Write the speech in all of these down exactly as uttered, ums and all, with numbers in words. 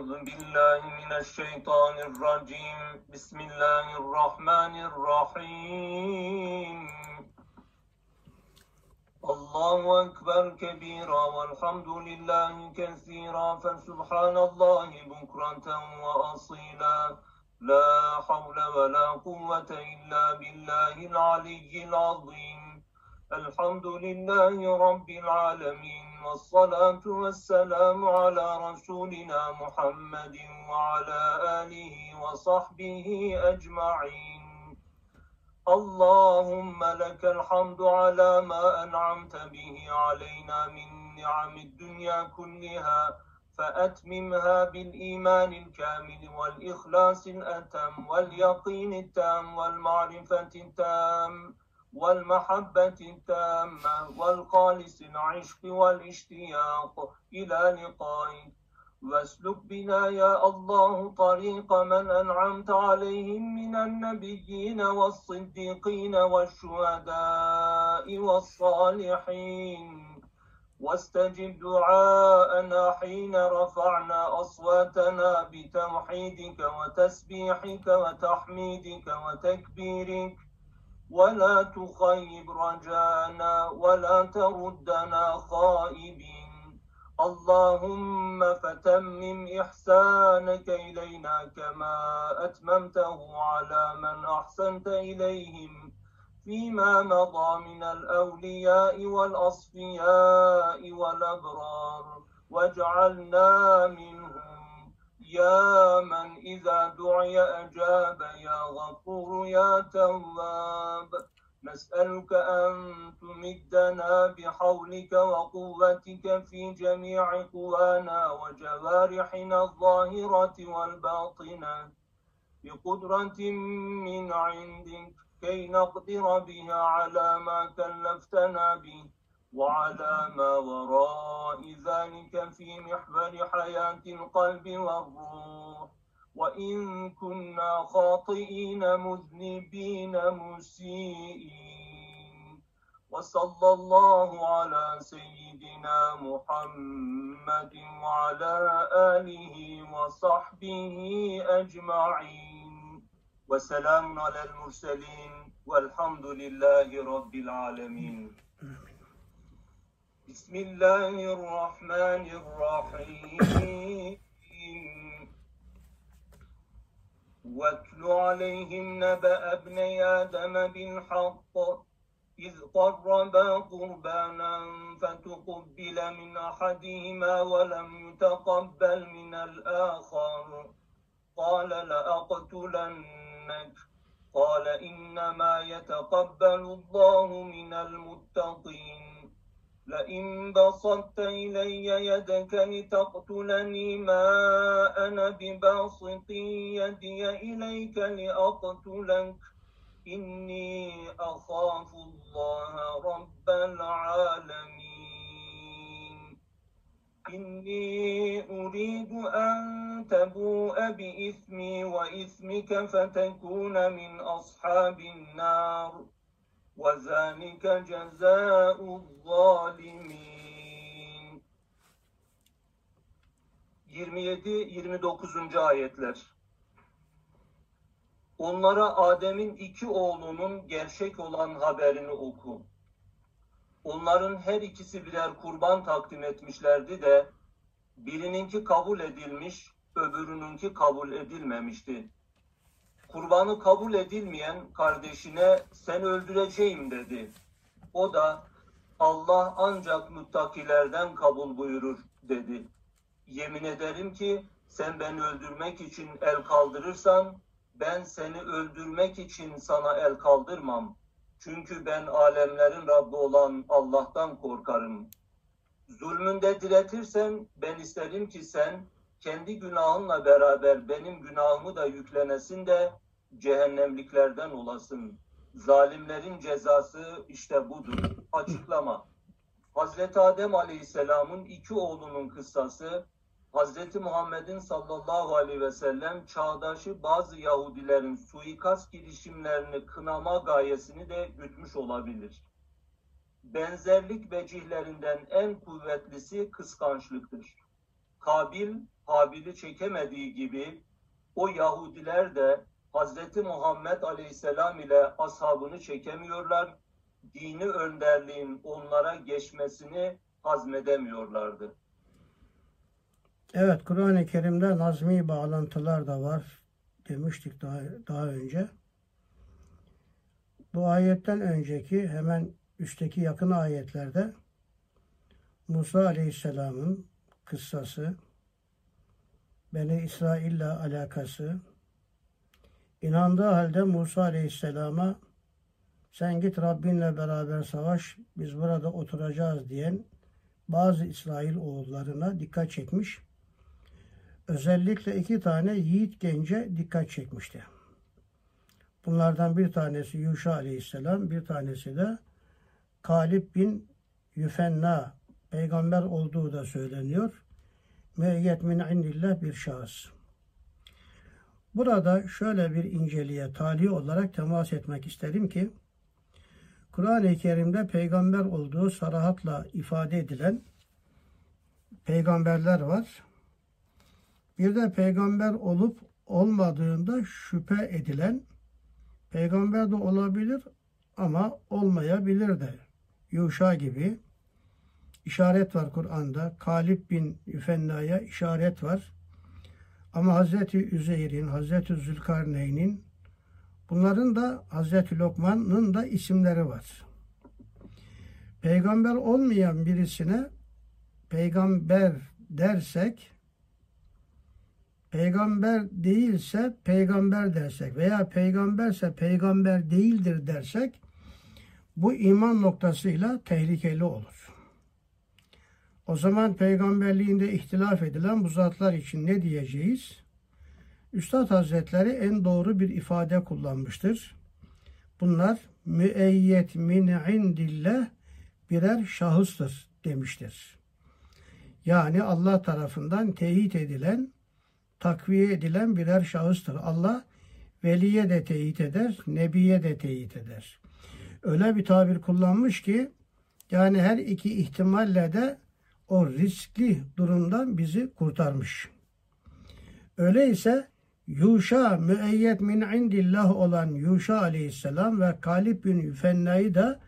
أعوذ بالله من الشيطان الرجيم بسم الله الرحمن الرحيم الله أكبر كبيرا والحمد لله كثيرا فسبحان الله بكرة وأصيلا لا حول ولا قوة إلا بالله العلي العظيم الحمد لله رب العالمين والصلاة والسلام على رسولنا محمد وعلى آله وصحبه أجمعين اللهم لك الحمد على ما أنعمت به علينا من نعم الدنيا كلها فأتممها بالإيمان الكامل والإخلاص الأتم واليقين التام والمعرفة التام والمحبة التامة والخالص العشق والاشتياق إلى لقائك واسلك بنا يا الله طريق من أنعمت عليهم من النبيين والصديقين والشهداء والصالحين واستجب دعاءنا حين رفعنا أصواتنا بتوحيدك وتسبيحك وتحميدك وتكبيرك ولا تخيب رجانا ولا تردنا خائبين اللهم فتمم إحسانك إلينا كما أتممته على من أحسنت إليهم فيما مضى من الأولياء والأصفياء والأبرار واجعلنا منهم يا من إذا دعي أجاب يا غفور يا تواب نسألك أن تمدنا بحولك وقوتك في جميع قوانا وجوارحنا الظاهرة والباطنة بقدرة من عندك كي نقدر بها على ما كلفتنا به وعلى ما وراء ذلك في محور حياة القلب والروح وإن كنا خاطئين مذنبين مسيئين وصلى الله على سيدنا محمد وعلى آله وصحبه أجمعين وسلام على المرسلين والحمد لله رب العالمين. بسم الله الرحمن الرحيم واتل عليهم نبأ ابني آدم بالحق إذ قربا قربانا فتقبل من أحدهما ولم يتقبل من الآخر قال لأقتلنك قال إنما يتقبل الله من المتقين لئن بسطت إلي يدك لتقتلني ما أنا بباسط يدي إليك لأقتلك إني أخاف الله رب العالمين إني أريد أن تبوء بإثمي وإثمك فتكون من أصحاب النار وذلك جزاء الظالمين. yirmi yedi yirmi dokuz. ayetler. Onlara Adem'in iki oğlunun gerçek olan haberini oku. Onların her ikisi birer kurban takdim etmişlerdi de birininki kabul edilmiş, öbürününki kabul edilmemişti. Kurbanı kabul edilmeyen kardeşine sen öldüreceğim dedi. O da Allah ancak muttakilerden kabul buyurur dedi. Yemin ederim ki sen beni öldürmek için el kaldırırsan ben seni öldürmek için sana el kaldırmam. Çünkü ben alemlerin Rabbi olan Allah'tan korkarım. Zulmünde diretirsen ben isterim ki sen kendi günahınla beraber benim günahımı da yüklenesin de cehennemliklerden olasın. Zalimlerin cezası işte budur. Açıklama. Hazreti Adem Aleyhisselam'ın iki oğlunun kıssası, Hazreti Muhammed'in sallallahu aleyhi ve sellem çağdaşı bazı Yahudilerin suikast girişimlerini kınama gayesini de gütmüş olabilir. Benzerlik vecihlerinden en kuvvetlisi kıskançlıktır. Kabil Habil'i çekemediği gibi o Yahudiler de Hazreti Muhammed Aleyhisselam ile ashabını çekemiyorlar. Dini önderliğin onlara geçmesini hazmedemiyorlardı. Evet, Kur'an-ı Kerim'de nazmi bağlantılar da var demiştik daha, daha önce. Bu ayetten önceki hemen üstteki yakın ayetlerde Musa Aleyhisselam'ın kıssası, Beni İsrail'le alakası, inandığı halde Musa Aleyhisselam'a sen git Rabbinle beraber savaş, biz burada oturacağız diyen bazı İsrail oğullarına dikkat çekmiş. Özellikle iki tane yiğit gence dikkat çekmişti. Bunlardan bir tanesi Yuşa Aleyhisselam, bir tanesi de Kalib bin Yüfenna, peygamber olduğu da söyleniyor. Meyyet min indillah bir şahıs. Burada şöyle bir inceliğe tali olarak temas etmek isterim ki, Kur'an-ı Kerim'de peygamber olduğu sarahatla ifade edilen peygamberler var. Bir de peygamber olup olmadığında şüphe edilen, peygamber de olabilir ama olmayabilir de, Yuşa gibi işaret var Kur'an'da. Kalib bin Üfenna'ya işaret var. Ama Hazreti Üzeyr'in, Hazreti Zülkarneyn'in, bunların da Hazreti Lokman'ın da isimleri var. Peygamber olmayan birisine peygamber dersek, peygamber değilse peygamber dersek veya peygamberse peygamber değildir dersek, bu iman noktasıyla tehlikeli olur. O zaman peygamberliğinde ihtilaf edilen bu zatlar için ne diyeceğiz? Üstad Hazretleri en doğru bir ifade kullanmıştır. Bunlar müeyyet min indillah birer şahıstır demiştir. Yani Allah tarafından teyit edilen, takviye edilen birer şahıstır. Allah veliye de teyit eder, nebiye de teyit eder. Öyle bir tabir kullanmış ki, yani her iki ihtimalle de o riskli durumdan bizi kurtarmış. Öyleyse Yuşa müeyyet min indillah olan Yuşa Aleyhisselam ve Kalib bin Üfenna'yı da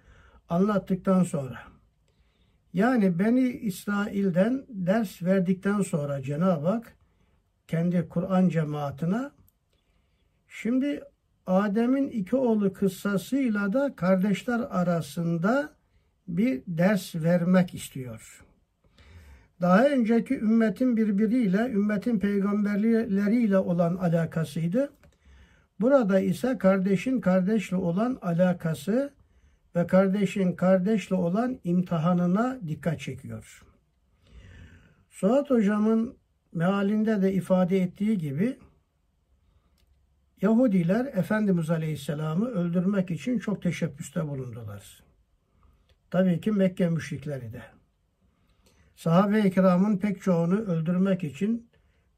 anlattıktan sonra, yani Beni İsrail'den ders verdikten sonra Cenab-ı Hak kendi Kur'an cemaatine, şimdi Adem'in iki oğlu kıssasıyla da kardeşler arasında bir ders vermek istiyor. Daha önceki ümmetin birbiriyle, ümmetin peygamberleriyle olan alakasıydı. Burada ise kardeşin kardeşle olan alakası ve kardeşin kardeşle olan imtihanına dikkat çekiyor. Suat Hocam'ın mealinde de ifade ettiği gibi, Yahudiler Efendimiz Aleyhisselam'ı öldürmek için çok teşebbüste bulundular. Tabii ki Mekke müşrikleri de. Sahabe-i kiramın pek çoğunu öldürmek için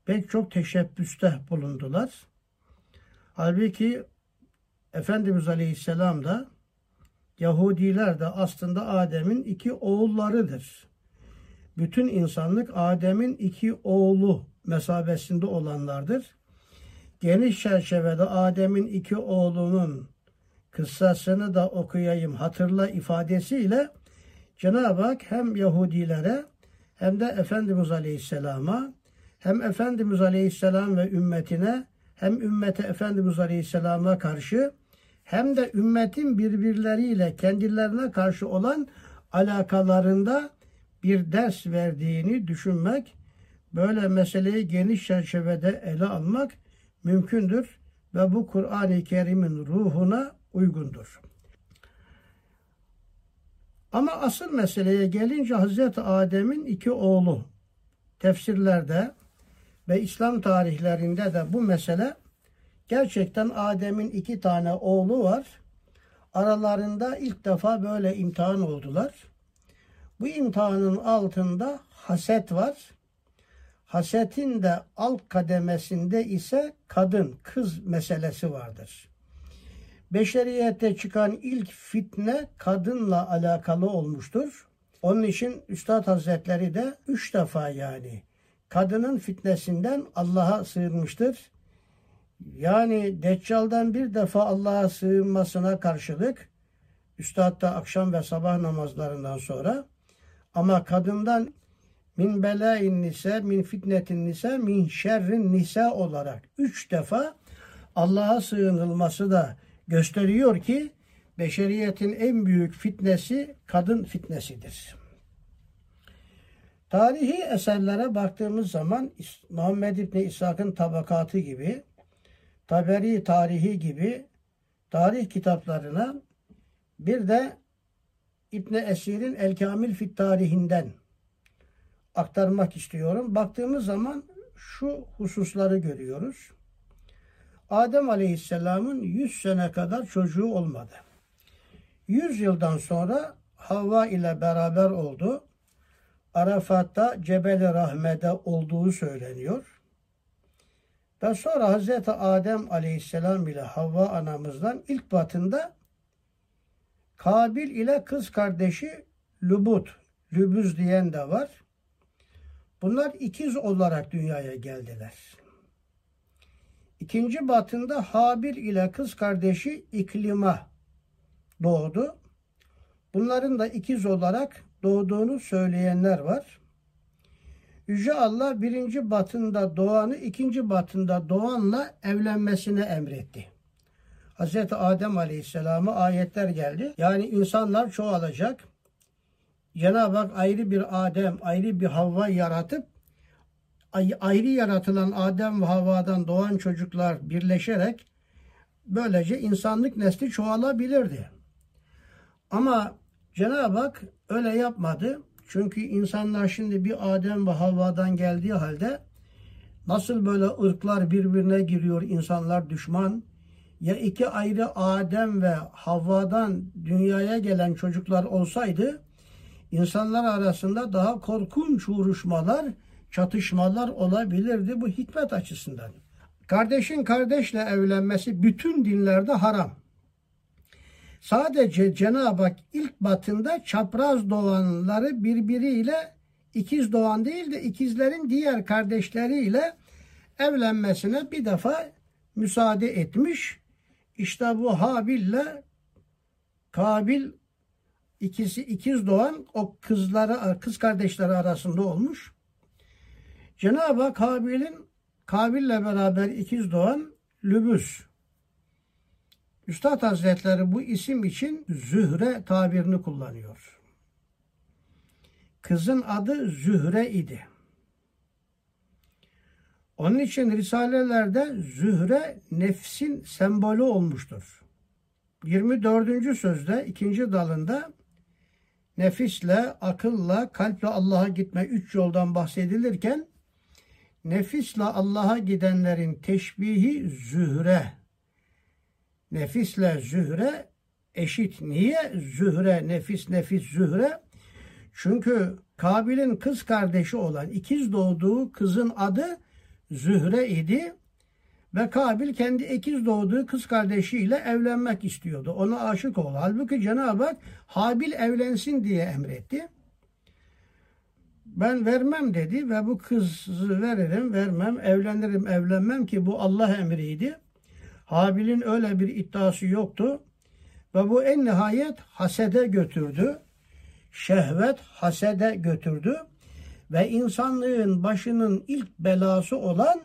pek çok teşebbüste bulundular. Halbuki Efendimiz Aleyhisselam da Yahudiler de aslında Adem'in iki oğullarıdır. Bütün insanlık Adem'in iki oğlu mesabesinde olanlardır. Geniş çerçevede Adem'in iki oğlunun kıssasını da okuyayım, hatırla ifadesiyle Cenab-ı Hak hem Yahudilere hem de Efendimiz Aleyhisselam'a, hem Efendimiz Aleyhisselam ve ümmetine, hem ümmete Efendimiz Aleyhisselam'a karşı, hem de ümmetin birbirleriyle kendilerine karşı olan alakalarında bir ders verdiğini düşünmek, böyle meseleyi geniş çerçevede ele almak mümkündür ve bu Kur'an-ı Kerim'in ruhuna uygundur. Ama asıl meseleye gelince Hazreti Adem'in iki oğlu tefsirlerde ve İslam tarihlerinde de bu mesele, gerçekten Adem'in iki tane oğlu var. Aralarında ilk defa böyle imtihan oldular. Bu imtihanın altında haset var. Hasetin de alt kademesinde ise kadın, kız meselesi vardır. Beşeriyette çıkan ilk fitne kadınla alakalı olmuştur. Onun için Üstad Hazretleri de üç defa yani kadının fitnesinden Allah'a sığınmıştır. Yani Deccal'dan bir defa Allah'a sığınmasına karşılık, üstad da akşam ve sabah namazlarından sonra, ama kadından min belâin nise, min fitnetin nise, min şerrin nise olarak üç defa Allah'a sığınılması da gösteriyor ki beşeriyetin en büyük fitnesi kadın fitnesidir. Tarihi eserlere baktığımız zaman Muhammed İbni İshak'ın Tabakatı gibi, Taberi Tarihi gibi tarih kitaplarına, bir de İbni Esir'in El Kamil Fit Tarihinden aktarmak istiyorum. Baktığımız zaman şu hususları görüyoruz. Adem Aleyhisselam'ın yüz sene kadar çocuğu olmadı. yüz yıldan sonra Havva ile beraber oldu. Arafat'ta Cebel-i Rahme'de olduğu söyleniyor. Ve sonra Hazreti Adem Aleyhisselam ile Havva anamızdan ilk batında Kabil ile kız kardeşi Lübut, Lübüz diyen de var. Bunlar ikiz olarak dünyaya geldiler. İkinci batında Habil ile kız kardeşi İklima doğdu. Bunların da ikiz olarak doğduğunu söyleyenler var. Yüce Allah birinci batında doğanı ikinci batında doğanla evlenmesine emretti. Hz. Adem Aleyhisselam'a ayetler geldi. Yani insanlar çoğalacak. Cenab-ı Hak ayrı bir Adem, ayrı bir Havva yaratıp ayrı yaratılan Adem ve Havva'dan doğan çocuklar birleşerek böylece insanlık nesli çoğalabilirdi. Ama Cenab-ı Hak öyle yapmadı. Çünkü insanlar şimdi bir Adem ve Havva'dan geldiği halde nasıl böyle ırklar birbirine giriyor, insanlar düşman, ya iki ayrı Adem ve Havva'dan dünyaya gelen çocuklar olsaydı insanlar arasında daha korkunç vuruşmalar, çatışmalar olabilirdi bu hikmet açısından. Kardeşin kardeşle evlenmesi bütün dinlerde haram. Sadece Cenab-ı Hak ilk batında çapraz doğanları birbiriyle, ikiz doğan değil de ikizlerin diğer kardeşleriyle evlenmesine bir defa müsaade etmiş. İşte bu Habil'le Kabil, ikisi ikiz doğan o kızları, kız kardeşleri arasında olmuş. Cenab-ı Hak Kabil'in Kabil'le beraber ikiz doğan Lübüs. Üstad Hazretleri bu isim için Zühre tabirini kullanıyor. Kızın adı Zühre idi. Onun için risalelerde Zühre nefsin sembolü olmuştur. yirmi dördüncü sözde ikinci dalında nefisle, akılla, kalple Allah'a gitme üç yoldan bahsedilirken nefisle Allah'a gidenlerin teşbihi Zühre. Nefisle Zühre eşit. Niye Zühre, nefis, nefis, Zühre? Çünkü Kabil'in kız kardeşi olan, ikiz doğduğu kızın adı Zühre idi ve Kabil kendi ikiz doğduğu kız kardeşiyle evlenmek istiyordu. Ona aşık oldu. Halbuki Cenab-ı Hak Habil evlensin diye emretti. Ben vermem dedi ve bu kızı veririm, vermem, evlenirim, evlenmem ki bu Allah emriydi. Habil'in öyle bir iddiası yoktu ve bu en nihayet hasede götürdü. Şehvet hasede götürdü ve insanlığın başının ilk belası olan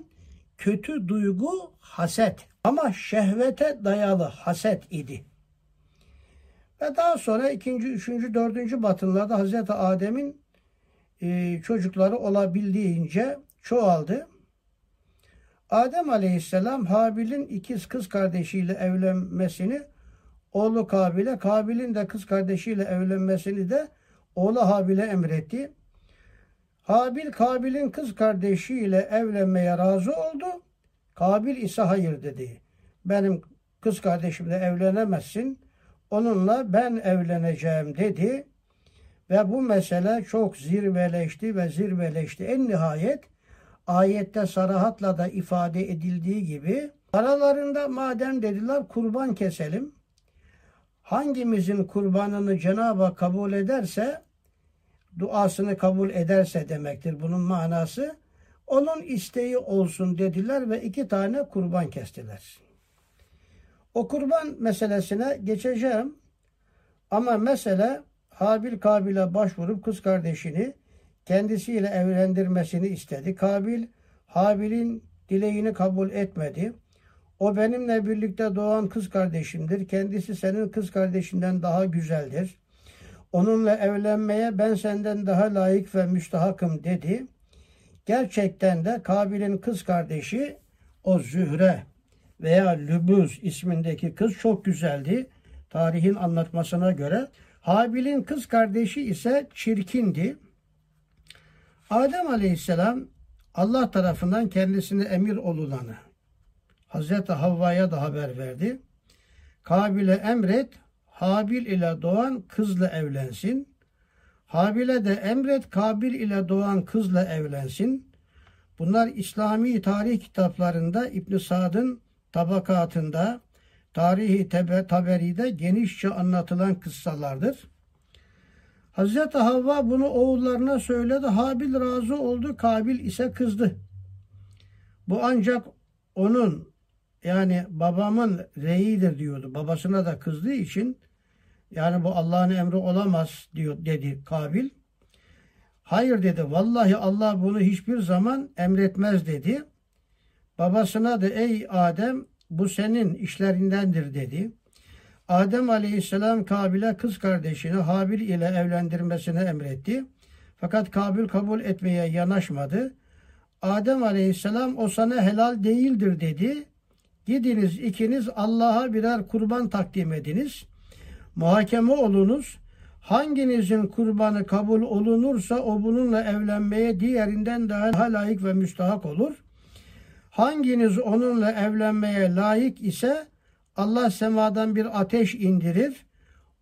kötü duygu haset, ama şehvete dayalı haset idi. Ve daha sonra ikinci, üçüncü, dördüncü batınlarda Hazreti Adem'in e, çocukları olabildiğince çoğaldı. Adem Aleyhisselam Habil'in ikiz kız kardeşiyle evlenmesini oğlu Kabil'e, Kabil'in de kız kardeşiyle evlenmesini de oğlu Habil'e emretti. Habil, Kabil'in kız kardeşiyle evlenmeye razı oldu. Kabil ise hayır dedi. Benim kız kardeşimle evlenemezsin. Onunla ben evleneceğim dedi. Ve bu mesele çok zirveleşti ve zirveleşti. En nihayet ayette sarahatla da ifade edildiği gibi aralarında madem dediler kurban keselim. Hangimizin kurbanını Cenab-ı Hak kabul ederse, duasını kabul ederse demektir bunun manası. Onun isteği olsun dediler ve iki tane kurban kestiler. O kurban meselesine geçeceğim. Ama mesele Habil Kabil'e başvurup kız kardeşini kendisiyle evlendirmesini istedi. Kabil, Habil'in dileğini kabul etmedi. O benimle birlikte doğan kız kardeşimdir. Kendisi senin kız kardeşinden daha güzeldir. Onunla evlenmeye ben senden daha layık ve müstahakım dedi. Gerçekten de Kabil'in kız kardeşi o Zühre veya Lübüz ismindeki kız çok güzeldi. Tarihin anlatmasına göre. Habil'in kız kardeşi ise çirkindi. Adem Aleyhisselam Allah tarafından kendisine emir olunanı Hazreti Havva'ya da haber verdi. Kabil'e emret, Habil ile doğan kızla evlensin. Habil'e de emret, Kabil ile doğan kızla evlensin. Bunlar İslami tarih kitaplarında İbn-i Sad'ın tabakatında, Tarih-i Taberi'de genişçe anlatılan kıssalardır. Hazreti Havva bunu oğullarına söyledi. Habil razı oldu, Kabil ise kızdı. Bu ancak onun, yani babamın reyidir diyordu. Babasına da kızdığı için, yani bu Allah'ın emri olamaz diyor dedi Kabil. Hayır dedi, vallahi Allah bunu hiçbir zaman emretmez dedi. Babasına da ey Adem, bu senin işlerindendir dedi. Adem Aleyhisselam Kabil'e kız kardeşini Habil ile evlendirmesini emretti. Fakat Kabil kabul etmeye yanaşmadı. Adem Aleyhisselam o sana helal değildir dedi. Gidiniz ikiniz Allah'a birer kurban takdim ediniz. Muhakeme olunuz. Hanginizin kurbanı kabul olunursa o bununla evlenmeye diğerinden daha layık ve müstahak olur. Hanginiz onunla evlenmeye layık ise Allah semadan bir ateş indirir,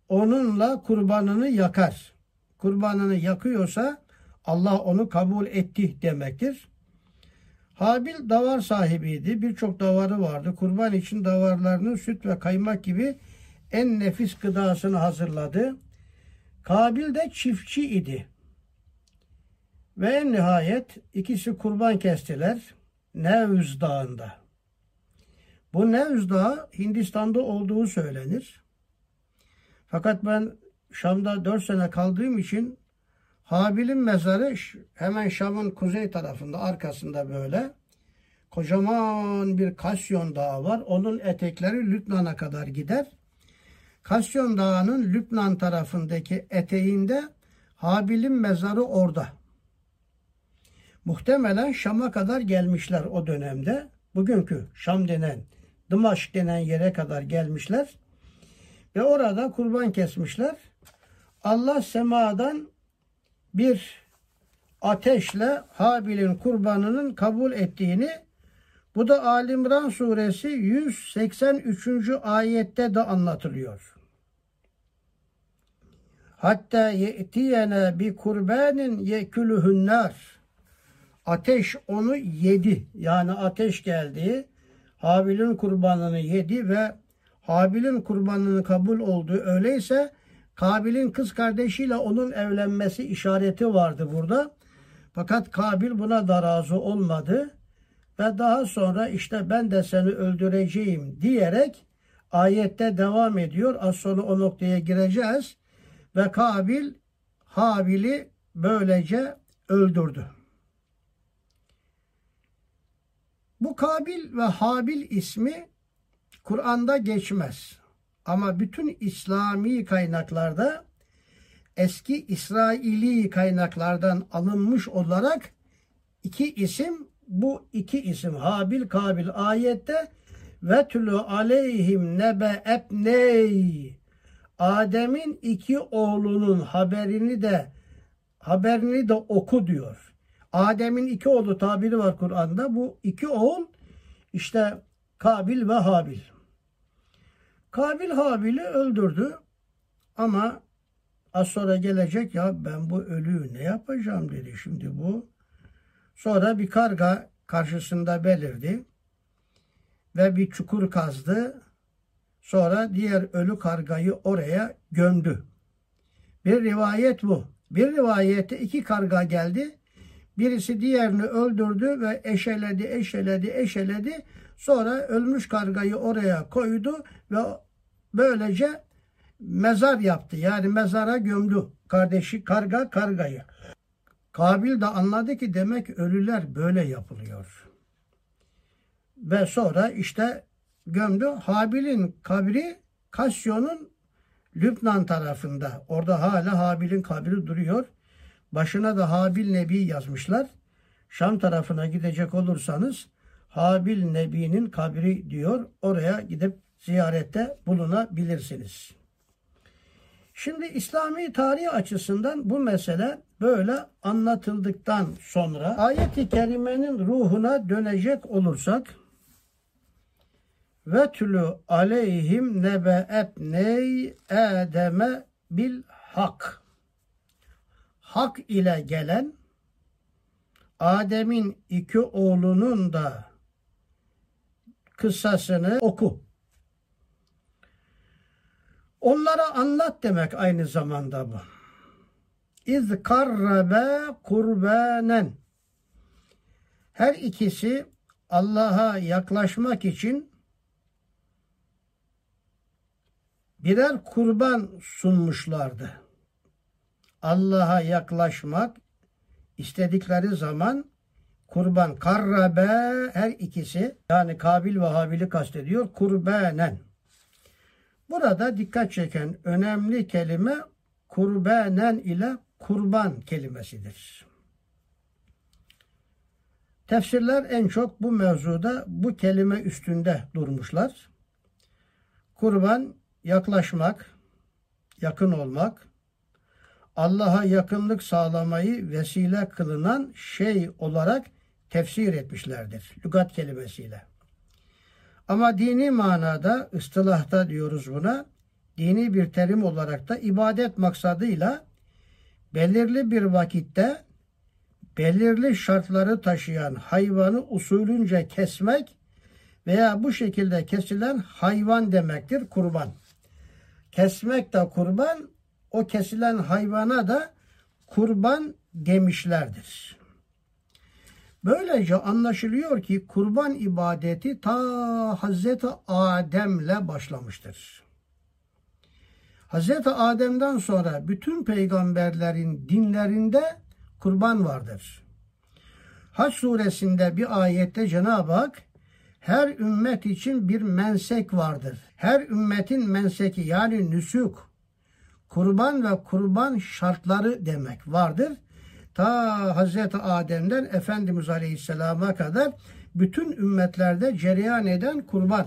onunla kurbanını yakar. Kurbanını yakıyorsa Allah onu kabul etti demektir. Habil davar sahibiydi, birçok davarı vardı. Kurban için davarlarının süt ve kaymak gibi en nefis gıdasını hazırladı. Kabil de çiftçi idi. Ve en nihayet ikisi kurban kestiler Nevz Dağı'nda. Bu Nevz Dağı Hindistan'da olduğu söylenir. Fakat ben Şam'da dört sene kaldığım için Habil'in mezarı hemen Şam'ın kuzey tarafında, arkasında böyle. Kocaman bir Kasyon Dağı var. Onun etekleri Lübnan'a kadar gider. Kasyon Dağı'nın Lübnan tarafındaki eteğinde Habil'in mezarı orada. Muhtemelen Şam'a kadar gelmişler o dönemde. Bugünkü Şam denen, Dımaşk denen yere kadar gelmişler. Ve orada kurban kesmişler. Allah semadan bir ateşle Habil'in kurbanının kabul ettiğini, bu da Ali İmran suresi yüz seksen üçüncü ayette de anlatılıyor. Hatta ye'tiyene bi kurbanin yekülühünnar. Ateş onu yedi. Yani ateş geldi. Habil'in kurbanını yedi ve Habil'in kurbanını kabul oldu. Öyleyse Kabil'in kız kardeşiyle onun evlenmesi işareti vardı burada. Fakat Kabil buna da razı olmadı. Ve daha sonra işte ben de seni öldüreceğim diyerek ayette devam ediyor. Az sonra o noktaya gireceğiz. Ve Kabil Habil'i böylece öldürdü. Bu Kabil ve Habil ismi Kur'an'da geçmez. Ama bütün İslami kaynaklarda, eski İsraili kaynaklardan alınmış olarak iki isim, bu iki isim Habil, Kabil ayette ve tülü aleyhim nebe ebney, Adem'in iki oğlunun haberini de haberini de oku diyor. Adem'in iki oğlu tabiri var Kur'an'da. Bu iki oğul işte Kabil ve Habil. Kabil Habil'i öldürdü ama az sonra gelecek, ya ben bu ölüyü ne yapacağım dedi şimdi bu. Sonra bir karga karşısında belirdi ve bir çukur kazdı. Sonra diğer ölü kargayı oraya gömdü. Bir rivayet bu. Bir rivayette iki karga geldi. Birisi diğerini öldürdü ve eşeledi, eşeledi, eşeledi. Sonra ölmüş kargayı oraya koydu ve böylece mezar yaptı. Yani mezara gömdü kardeşi karga kargayı. Kabil de anladı ki demek ölüler böyle yapılıyor. Ve sonra işte gömdü. Habil'in kabri Kasyon'un Lübnan tarafında. Orada hala Habil'in kabri duruyor. Başına da Habil Nebi yazmışlar. Şam tarafına gidecek olursanız Habil Nebi'nin kabri diyor. Oraya gidip ziyarette bulunabilirsiniz. Şimdi İslami tarih açısından bu mesele böyle anlatıldıktan sonra ayet-i kerimenin ruhuna dönecek olursak "Vetlü aleyhim nebe'ebney Adem'e bil hak." Hak ile gelen Adem'in iki oğlunun da kıssasını oku. Onlara anlat demek aynı zamanda bu. İz karrabe kurbanen. Her ikisi Allah'a yaklaşmak için birer kurban sunmuşlardı. Allah'a yaklaşmak istedikleri zaman kurban. Karrabe her ikisi, yani Kabil ve Habil'i kastediyor. Kurbanen. Burada dikkat çeken önemli kelime kurbanen ile kurban kelimesidir. Tefsirler en çok bu mevzuda bu kelime üstünde durmuşlar. Kurban yaklaşmak, yakın olmak, Allah'a yakınlık sağlamayı vesile kılınan şey olarak tefsir etmişlerdir lügat kelimesiyle. Ama dini manada, ıstılahta diyoruz buna, dini bir terim olarak da ibadet maksadıyla belirli bir vakitte belirli şartları taşıyan hayvanı usulünce kesmek veya bu şekilde kesilen hayvan demektir kurban. Kesmek de kurban, o kesilen hayvana da kurban demişlerdir. Böylece anlaşılıyor ki kurban ibadeti ta Hazreti Adem'le başlamıştır. Hazreti Adem'den sonra bütün peygamberlerin dinlerinde kurban vardır. Hac suresinde bir ayette Cenab-ı Hak her ümmet için bir mensek vardır. Her ümmetin menseki yani nüsuk, kurban ve kurban şartları demek vardır. Ta Hazreti Adem'den Efendimiz Aleyhisselam'a kadar bütün ümmetlerde cereyan eden kurban.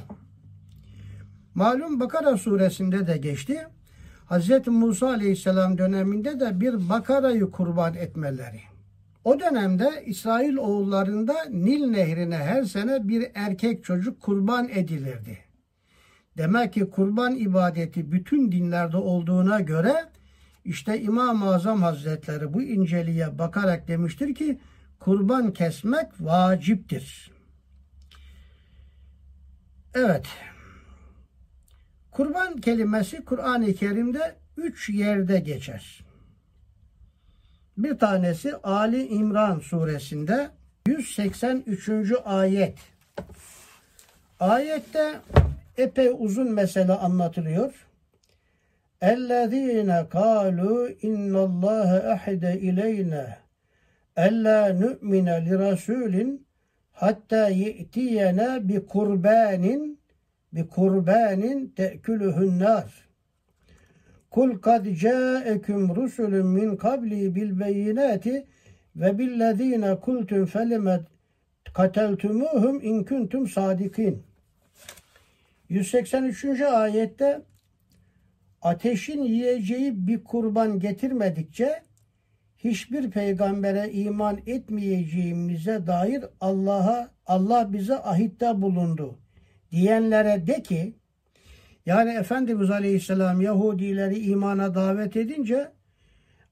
Malum Bakara suresinde de geçti. Hazreti Musa Aleyhisselam döneminde de bir bakarayı kurban etmeleri. O dönemde İsrail oğullarında Nil nehrine her sene bir erkek çocuk kurban edilirdi. Demek ki kurban ibadeti bütün dinlerde olduğuna göre işte İmam-ı Azam Hazretleri bu inceliğe bakarak demiştir ki kurban kesmek vaciptir. Evet. Kurban kelimesi Kur'an-ı Kerim'de üç yerde geçer. Bir tanesi Ali İmran suresinde yüz seksen üçüncü ayet. Ayette epey uzun mesele anlatılıyor. اَلَّذ۪ينَ قَالُوا اِنَّ اللّٰهَ اَحْدَ اِلَيْنَا اَلَّا نُؤْمِنَ لِرَسُولٍ حَتَّى يَئْتِيَنَا بِقُرْبَانٍ بِقُرْبَانٍ تَأْكُلُهُ النَّارِ قُلْ قَدْ جَاءَكُمْ رُسُلٌ مِّنْ قَبْلِي بِالْبَيِّنَاتِ وَبِالَّذ۪ينَ قُلْتُمْ فَلِمَ قَتَلْتُمُوهُمْ اِنْ كُنْتُمْ صَادِقِينَ yüz seksen üçüncü ayette ateşin yiyeceği bir kurban getirmedikçe hiçbir peygambere iman etmeyeceğimize dair Allah'a Allah bize ahitte bulundu diyenlere de ki, yani Efendimiz Aleyhisselam Yahudileri imana davet edince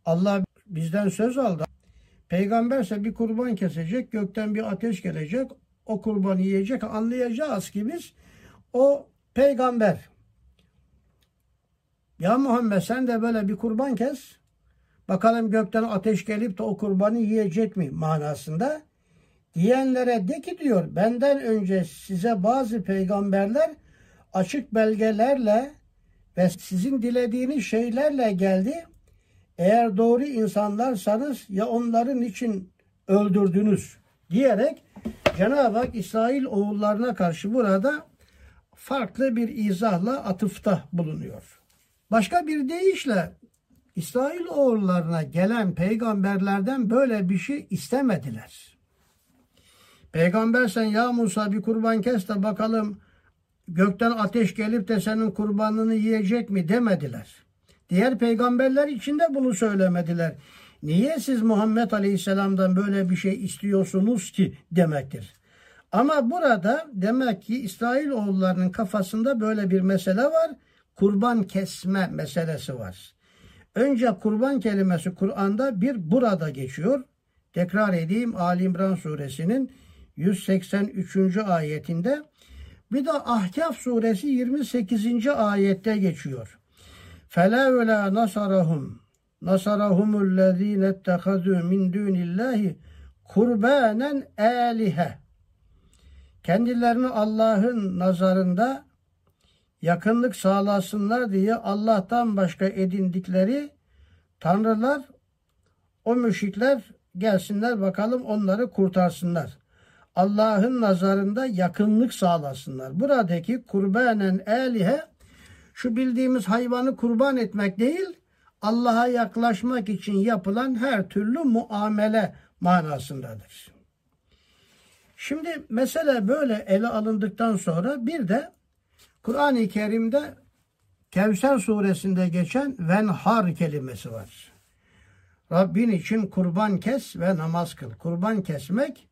Allah bizden söz aldı. Peygamberse bir kurban kesecek, gökten bir ateş gelecek, o kurbanı yiyecek, anlayacağız ki biz o peygamber. Ya Muhammed sen de böyle bir kurban kes. bakalım gökten ateş gelip de o kurbanı yiyecek mi manasında. Diyenlere de ki diyor, benden önce size bazı peygamberler açık belgelerle ve sizin dilediğiniz şeylerle geldi. Eğer doğru insanlarsanız ya onların için öldürdünüz diyerek Cenab-ı Hak İsrail oğullarına karşı burada farklı bir izahla atıfta bulunuyor. Başka bir deyişle İsrail oğullarına gelen peygamberlerden böyle bir şey istemediler. Peygamber sen ya Musa bir kurban kes de bakalım gökten ateş gelip de senin kurbanını yiyecek mi demediler. Diğer peygamberler için de bunu söylemediler. Niye siz Muhammed Aleyhisselam'dan böyle bir şey istiyorsunuz ki demektir. Ama burada demek ki İsrailoğullarının kafasında böyle bir mesele var. Kurban kesme meselesi var. Önce kurban kelimesi Kur'an'da bir burada geçiyor. Tekrar edeyim, Ali İmran suresinin yüz seksen üçüncü ayetinde. Bir de Ahkaf suresi yirmi sekizinci ayette geçiyor. Fela ve la nasarahum nasarahumullezine ittehadu min dunillahi kurbanen alihe. Kendilerini Allah'ın nazarında yakınlık sağlasınlar diye Allah'tan başka edindikleri tanrılar, o müşrikler gelsinler bakalım onları kurtarsınlar. Allah'ın nazarında yakınlık sağlasınlar. Buradaki kurbanen alihe şu bildiğimiz hayvanı kurban etmek değil, Allah'a yaklaşmak için yapılan her türlü muamele manasındadır. Şimdi mesele böyle ele alındıktan sonra bir de Kur'an-ı Kerim'de Kevser suresinde geçen venhar kelimesi var. Rabbin için kurban kes ve namaz kıl. Kurban kesmek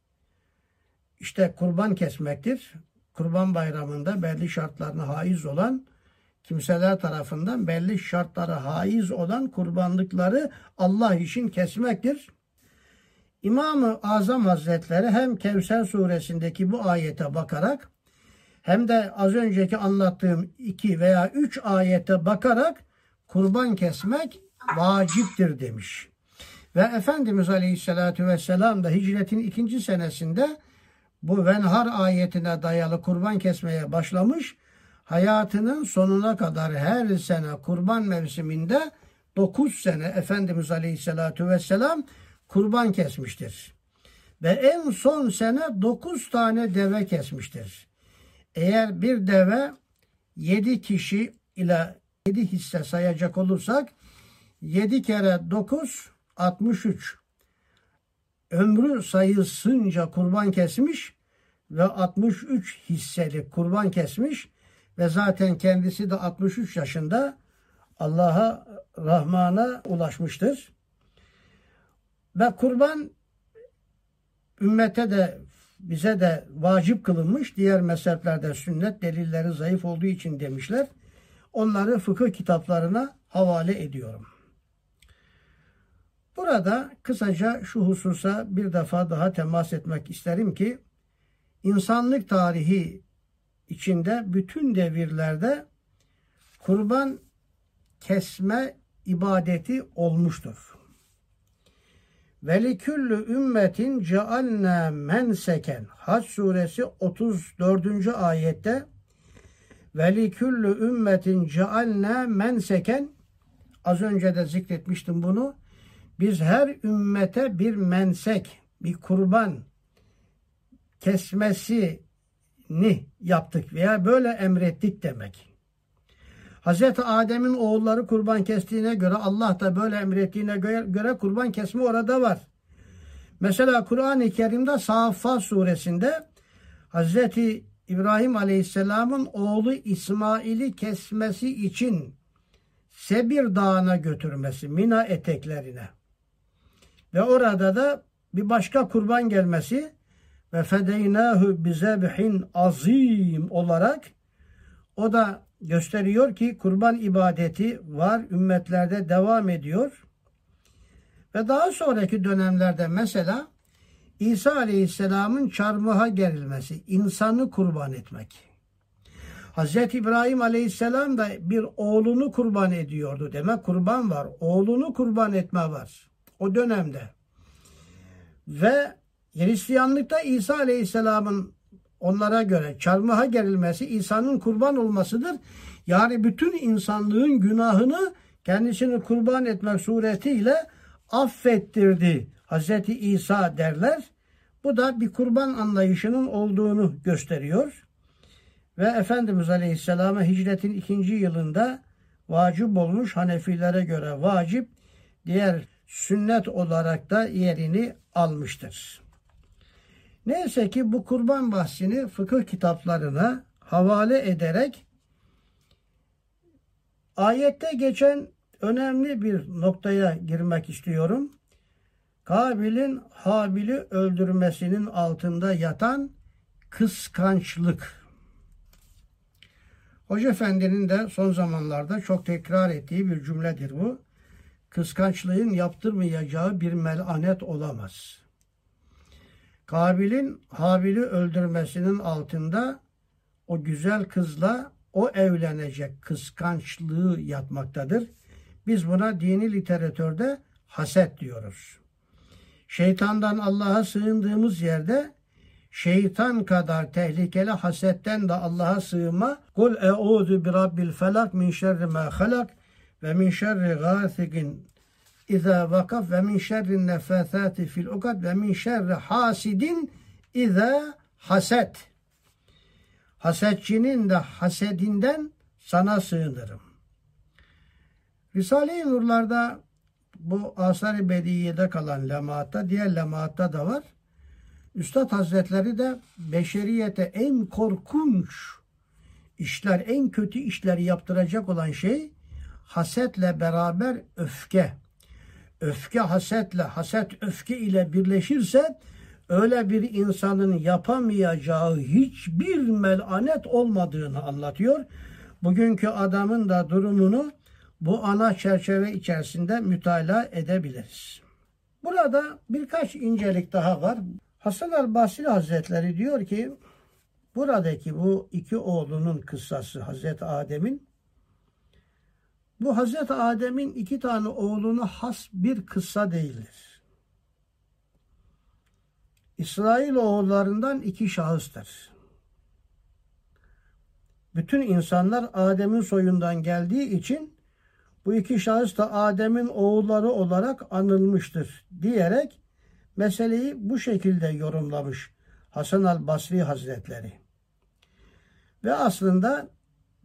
işte kurban kesmektir. Kurban bayramında belli şartlarına haiz olan kimseler tarafından belli şartlara haiz olan kurbanlıkları Allah için kesmektir. İmam-ı Azam Hazretleri hem Kevser suresindeki bu ayete bakarak hem de az önceki anlattığım iki veya üç ayete bakarak kurban kesmek vaciptir demiş. Ve Efendimiz Aleyhisselatü Vesselam da hicretin ikinci senesinde bu venhar ayetine dayalı kurban kesmeye başlamış. Hayatının sonuna kadar her sene kurban mevsiminde dokuz sene Efendimiz Aleyhisselatü Vesselam kurban kesmiştir. Ve en son sene dokuz tane deve kesmiştir. Eğer bir deve yedi kişi ile yedi hisse sayacak olursak yedi kere dokuz altmış üç. Ömrü sayısınca kurban kesmiş ve altmış üç hisselik kurban kesmiş ve zaten kendisi de altmış üç yaşında Allah'a, Rahman'a ulaşmıştır. Ve kurban ümmete de bize de vacip kılınmış. Diğer mezheplerde sünnet delilleri zayıf olduğu için demişler. Onları fıkıh kitaplarına havale ediyorum. Burada kısaca şu hususa bir defa daha temas etmek isterim ki insanlık tarihi içinde bütün devirlerde kurban kesme ibadeti olmuştur. Veliküllü ümmetin cealne menseken Hac suresi otuz dördüncü ayette veliküllü ümmetin cealne menseken az önce de zikretmiştim bunu. Biz her ümmete bir mensek, bir kurban kesmesini yaptık veya böyle emrettik demek. Hz. Adem'in oğulları kurban kestiğine göre Allah da böyle emrettiğine göre, göre kurban kesme orada var. Mesela Kur'an-ı Kerim'de Saffat suresinde Hz. İbrahim Aleyhisselam'ın oğlu İsmail'i kesmesi için Sebir Dağı'na götürmesi, Mina eteklerine. Ve orada da bir başka kurban gelmesi ve fedeynâhu bizebhin azim olarak o da gösteriyor ki kurban ibadeti var, ümmetlerde devam ediyor. Ve daha sonraki dönemlerde mesela İsa Aleyhisselam'ın çarmıha gerilmesi, insanı kurban etmek. Hazreti İbrahim Aleyhisselam da bir oğlunu kurban ediyordu. Demek kurban var. Oğlunu kurban etme var o dönemde. Ve Hristiyanlıkta İsa Aleyhisselam'ın onlara göre çarmıha gerilmesi İsa'nın kurban olmasıdır. Yani bütün insanlığın günahını kendisini kurban etmek suretiyle affettirdi Hazreti İsa derler. Bu da bir kurban anlayışının olduğunu gösteriyor. Ve Efendimiz Aleyhisselam'a hicretin ikinci yılında vacip olmuş, Hanefilere göre vacip, diğer sünnet olarak da yerini almıştır. Neyse ki bu kurban bahsini fıkıh kitaplarına havale ederek ayette geçen önemli bir noktaya girmek istiyorum. Kabil'in Habil'i öldürmesinin altında yatan kıskançlık. Hoca Efendi'nin de son zamanlarda çok tekrar ettiği bir cümledir bu. Kıskançlığın yaptırmayacağı bir melanet olamaz. Kabil'in Habil'i öldürmesinin altında o güzel kızla o evlenecek kıskançlığı yatmaktadır. Biz buna dini literatürde haset diyoruz. Şeytandan Allah'a sığındığımız yerde şeytan kadar tehlikeli hasetten de Allah'a sığınma. Kul e'udu bi rabbil felak min şerri ma halak ve min şerri gâsikin izâ vakaf ve min şerri nefâsâti fil ukad ve min şerri hasidin izâ hased. Hasetçinin de hasedinden sana sığınırım. Risale-i Nur'larda bu Asar-ı Bediye'de kalan lemaatta, diğer lemaatta da var. Üstad Hazretleri de beşeriyete en korkunç işler, en kötü işleri yaptıracak olan şey hasetle beraber öfke. Öfke hasetle, haset öfke ile birleşirse öyle bir insanın yapamayacağı hiçbir melanet olmadığını anlatıyor. Bugünkü adamın da durumunu bu ana çerçeve içerisinde mütalaa edebiliriz. Burada birkaç incelik daha var. Hasan el-Basri Hazretleri diyor ki buradaki bu iki oğlunun kıssası Hazreti Adem'in, bu Hazreti Adem'in iki tane oğluna has bir kıssa değildir. İsrail oğullarından iki şahıstır. Bütün insanlar Adem'in soyundan geldiği için bu iki şahıs da Adem'in oğulları olarak anılmıştır diyerek meseleyi bu şekilde yorumlamış Hasan el-Basri Hazretleri. Ve aslında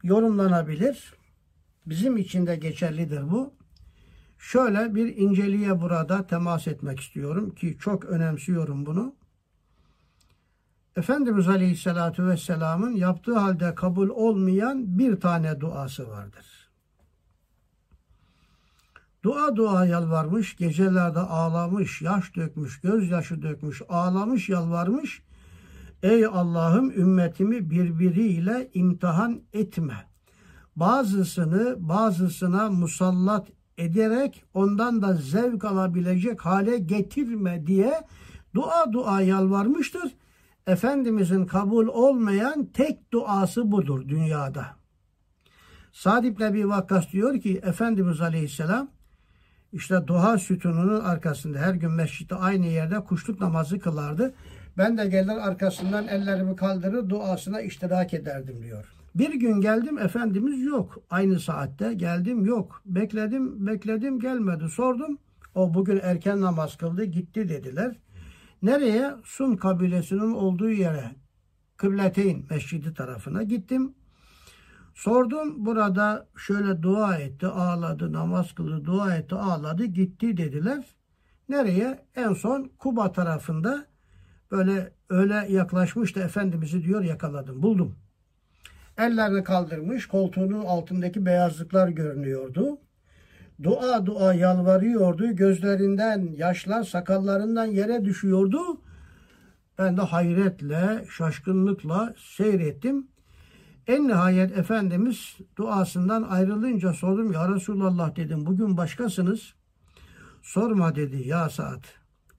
yorumlanabilir. Bizim için de geçerlidir bu. Şöyle bir inceliğe burada temas etmek istiyorum ki çok önemsiyorum bunu. Efendimiz Aleyhisselatü Vesselam'ın yaptığı halde kabul olmayan bir tane duası vardır. Dua dua yalvarmış, gecelerde ağlamış, yaş dökmüş, gözyaşı dökmüş, ağlamış, yalvarmış. Ey Allah'ım ümmetimi birbiriyle imtihan etme. Bazısını bazısına musallat ederek ondan da zevk alabilecek hale getirme diye dua dua yalvarmıştır. Efendimizin kabul olmayan tek duası budur dünyada. Sa'd ibn Ebi Vakkas diyor ki Efendimiz Aleyhisselam İşte duha sütununun arkasında her gün mescitte aynı yerde kuşluk namazı kılardı. Ben de gelir arkasından ellerimi kaldırır duasına iştirak ederdim diyor. Bir gün geldim Efendimiz yok. Aynı saatte geldim yok. Bekledim bekledim gelmedi. Sordum. O bugün erken namaz kıldı gitti dediler. Nereye? Sun kabilesinin olduğu yere. Kıbleteyn mescidi tarafına gittim. Sordum burada şöyle dua etti, ağladı, namaz kıldı, dua etti, ağladı, gitti dediler. Nereye? En son Kuba tarafında böyle öyle yaklaşmıştı Efendimiz'i diyor yakaladım, buldum. Ellerini kaldırmış, koltuğunun altındaki beyazlıklar görünüyordu. Dua dua yalvarıyordu, gözlerinden yaşlar, sakallarından yere düşüyordu. Ben de hayretle, şaşkınlıkla seyrettim. En nihayet Efendimiz duasından ayrılınca sordum ya Resulallah dedim bugün başkasınız. Sorma dedi ya Sa'd.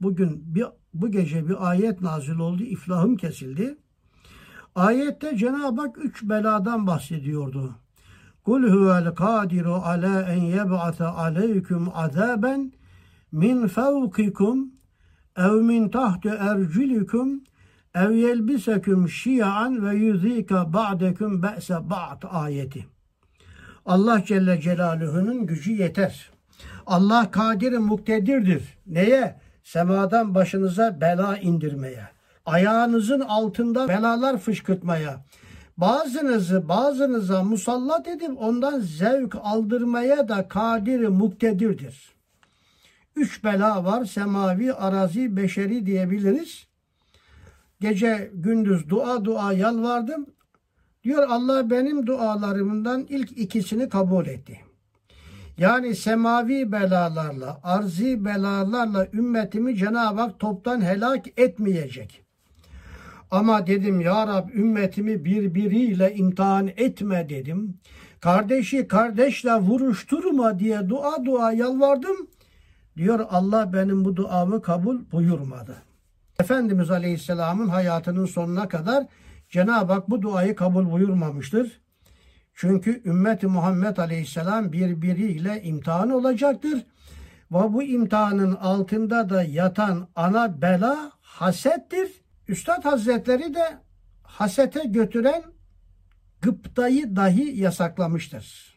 Bugün bir, bu gece bir ayet nazil oldu iflahım kesildi. Ayette Cenab-ı Hak üç beladan bahsediyordu. Kul huvel kadiru ala en yeb'ate aleyküm azaben min fevkikum ev min tahti ercilikum ev yelbiseküm şiyan ve yüzika ba'deküm be'se ba'd ayeti. Allah Celle Celaluhu'nun gücü yeter. Allah kadir-i muktedirdir. Neye? Semadan başınıza bela indirmeye, ayağınızın altında belalar fışkırtmaya, bazınızı bazınıza musallat edip ondan zevk aldırmaya da kadir-i muktedirdir. Üç bela var, semavi, arazi, beşeri diyebiliriz. Gece gündüz dua dua yalvardım. Diyor Allah benim dualarımdan ilk ikisini kabul etti. Yani semavi belalarla, arzi belalarla ümmetimi Cenab-ı Hak toptan helak etmeyecek. Ama dedim ya Rab, ümmetimi birbiriyle imtihan etme dedim. Kardeşi kardeşle vuruşturma diye dua dua yalvardım. Diyor Allah benim bu duamı kabul buyurmadı. Efendimiz Aleyhisselam'ın hayatının sonuna kadar Cenab-ı Hak bu duayı kabul buyurmamıştır. Çünkü ümmet-i Muhammed Aleyhisselam birbiriyle imtihan olacaktır. Ve bu imtihanın altında da yatan ana bela hasettir. Üstad Hazretleri de hasete götüren gıptayı dahi yasaklamıştır.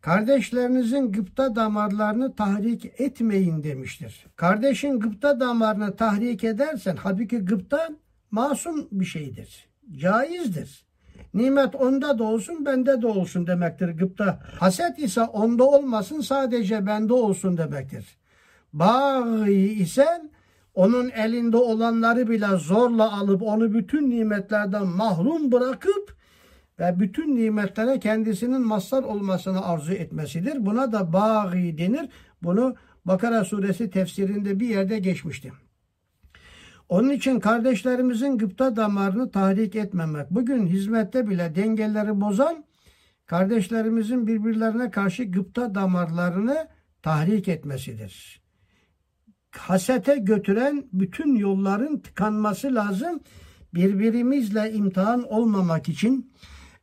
Kardeşlerinizin gıpta damarlarını tahrik etmeyin demiştir. Kardeşin gıpta damarını tahrik edersen, halbuki gıpta masum bir şeydir, caizdir. Nimet onda da olsun, bende de olsun demektir gıpta. Haset ise onda olmasın, sadece bende olsun demektir. Bağ isen onun elinde olanları bile zorla alıp onu bütün nimetlerden mahrum bırakıp ve bütün nimetlere kendisinin mazhar olmasını arzu etmesidir. Buna da bağ denir. Bunu Bakara suresi tefsirinde bir yerde geçmişti. Onun için kardeşlerimizin gıpta damarını tahrik etmemek. Bugün hizmette bile dengeleri bozan kardeşlerimizin birbirlerine karşı gıpta damarlarını tahrik etmesidir. Hasete götüren bütün yolların tıkanması lazım. Birbirimizle imtihan olmamak için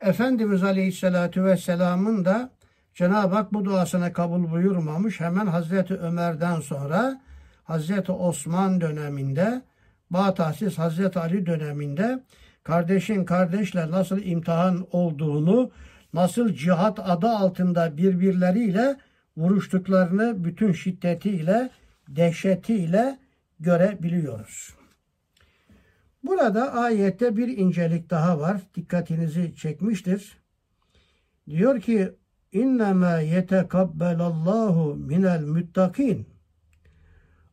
Efendimiz Aleyhisselatü Vesselam'ın da Cenab-ı Hak bu duasına kabul buyurmamış. Hemen Hazreti Ömer'den sonra Hazreti Osman döneminde, Batahsiz Hazreti Ali döneminde kardeşin kardeşle nasıl imtihan olduğunu, nasıl cihat adı altında birbirleriyle vuruştuklarını bütün şiddetiyle, dehşetiyle görebiliyoruz. Burada ayette bir incelik daha var. Dikkatinizi çekmiştir. Diyor ki İnnemâ yetekabbelallahu minel müttakîn.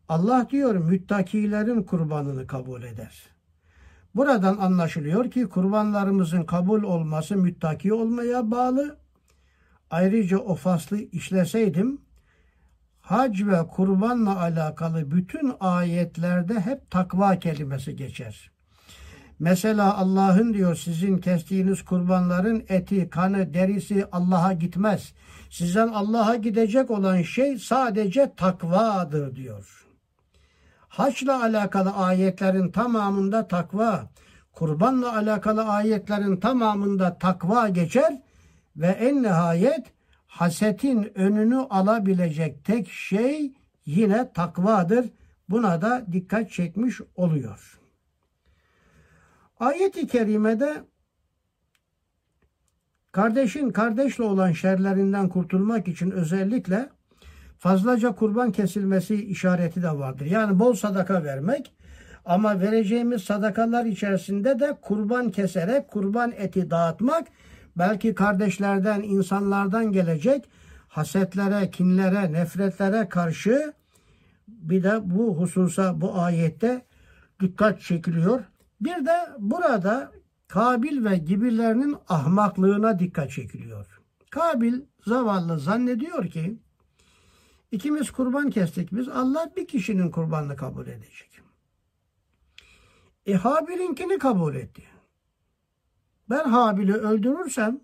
Allah diyor müttakilerin kurbanını kabul eder. Buradan anlaşılıyor ki kurbanlarımızın kabul olması müttaki olmaya bağlı. Ayrıca o faslı işleseydim hac ve kurbanla alakalı bütün ayetlerde hep takva kelimesi geçer. Mesela Allah'ın diyor sizin kestiğiniz kurbanların eti, kanı, derisi Allah'a gitmez. Sizden Allah'a gidecek olan şey sadece takvadır diyor. Haçla alakalı ayetlerin tamamında takva, kurbanla alakalı ayetlerin tamamında takva geçer ve en nihayet hasetin önünü alabilecek tek şey yine takvadır. Buna da dikkat çekmiş oluyor. Ayet-i kerimede kardeşin kardeşle olan şerlerinden kurtulmak için özellikle fazlaca kurban kesilmesi işareti de vardır. Yani bol sadaka vermek ama vereceğimiz sadakalar içerisinde de kurban keserek kurban eti dağıtmak, belki kardeşlerden, insanlardan gelecek hasetlere, kinlere, nefretlere karşı bir de bu hususa bu ayette dikkat çekiliyor. Bir de burada Kabil ve gibilerinin ahmaklığına dikkat çekiliyor. Kabil zavallı zannediyor ki İkimiz kurban kestik biz. Allah bir kişinin kurbanını kabul edecek. E Habil'inkini kabul etti. Ben Habil'i öldürürsem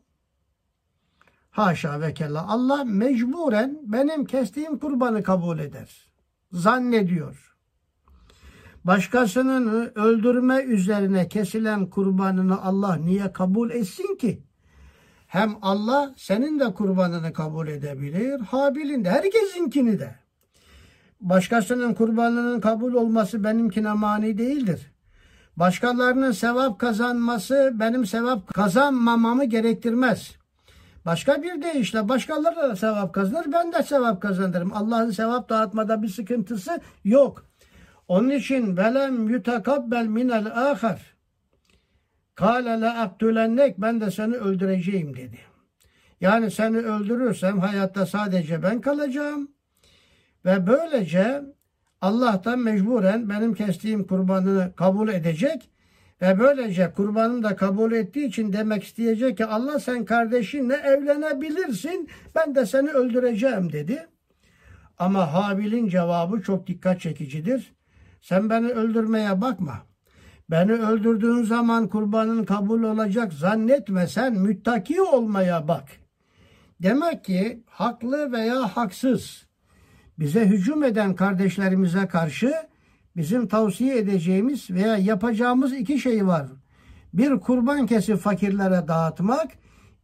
haşa ve kella Allah mecburen benim kestiğim kurbanı kabul eder. Zannediyor. başkasının öldürme üzerine kesilen kurbanını Allah niye kabul etsin ki? Hem Allah senin de kurbanını kabul edebilir, Habil'in de, herkesinkini de. Başkasının kurbanının kabul olması benimkine mani değildir. Başkalarının sevap kazanması benim sevap kazanmamamı gerektirmez. Başka bir deyişle başkaları da sevap kazanır, ben de sevap kazanırım. Allah'ın sevap dağıtmada bir sıkıntısı yok. Onun için velem yutakabbel minel ahar. Kâle le aktülennek, ben de seni öldüreceğim dedi. Yani seni öldürürsem hayatta sadece ben kalacağım. Ve böylece Allah da mecburen benim kestiğim kurbanını kabul edecek. Ve böylece kurbanını da kabul ettiği için demek isteyecek ki Allah, sen kardeşinle evlenebilirsin, ben de seni öldüreceğim dedi. Ama Habil'in cevabı çok dikkat çekicidir. Sen beni öldürmeye bakma. Beni öldürdüğün zaman kurbanın kabul olacak zannetme, sen müttaki olmaya bak. Demek ki haklı veya haksız bize hücum eden kardeşlerimize karşı bizim tavsiye edeceğimiz veya yapacağımız iki şey var. Bir, kurban kesip fakirlere dağıtmak.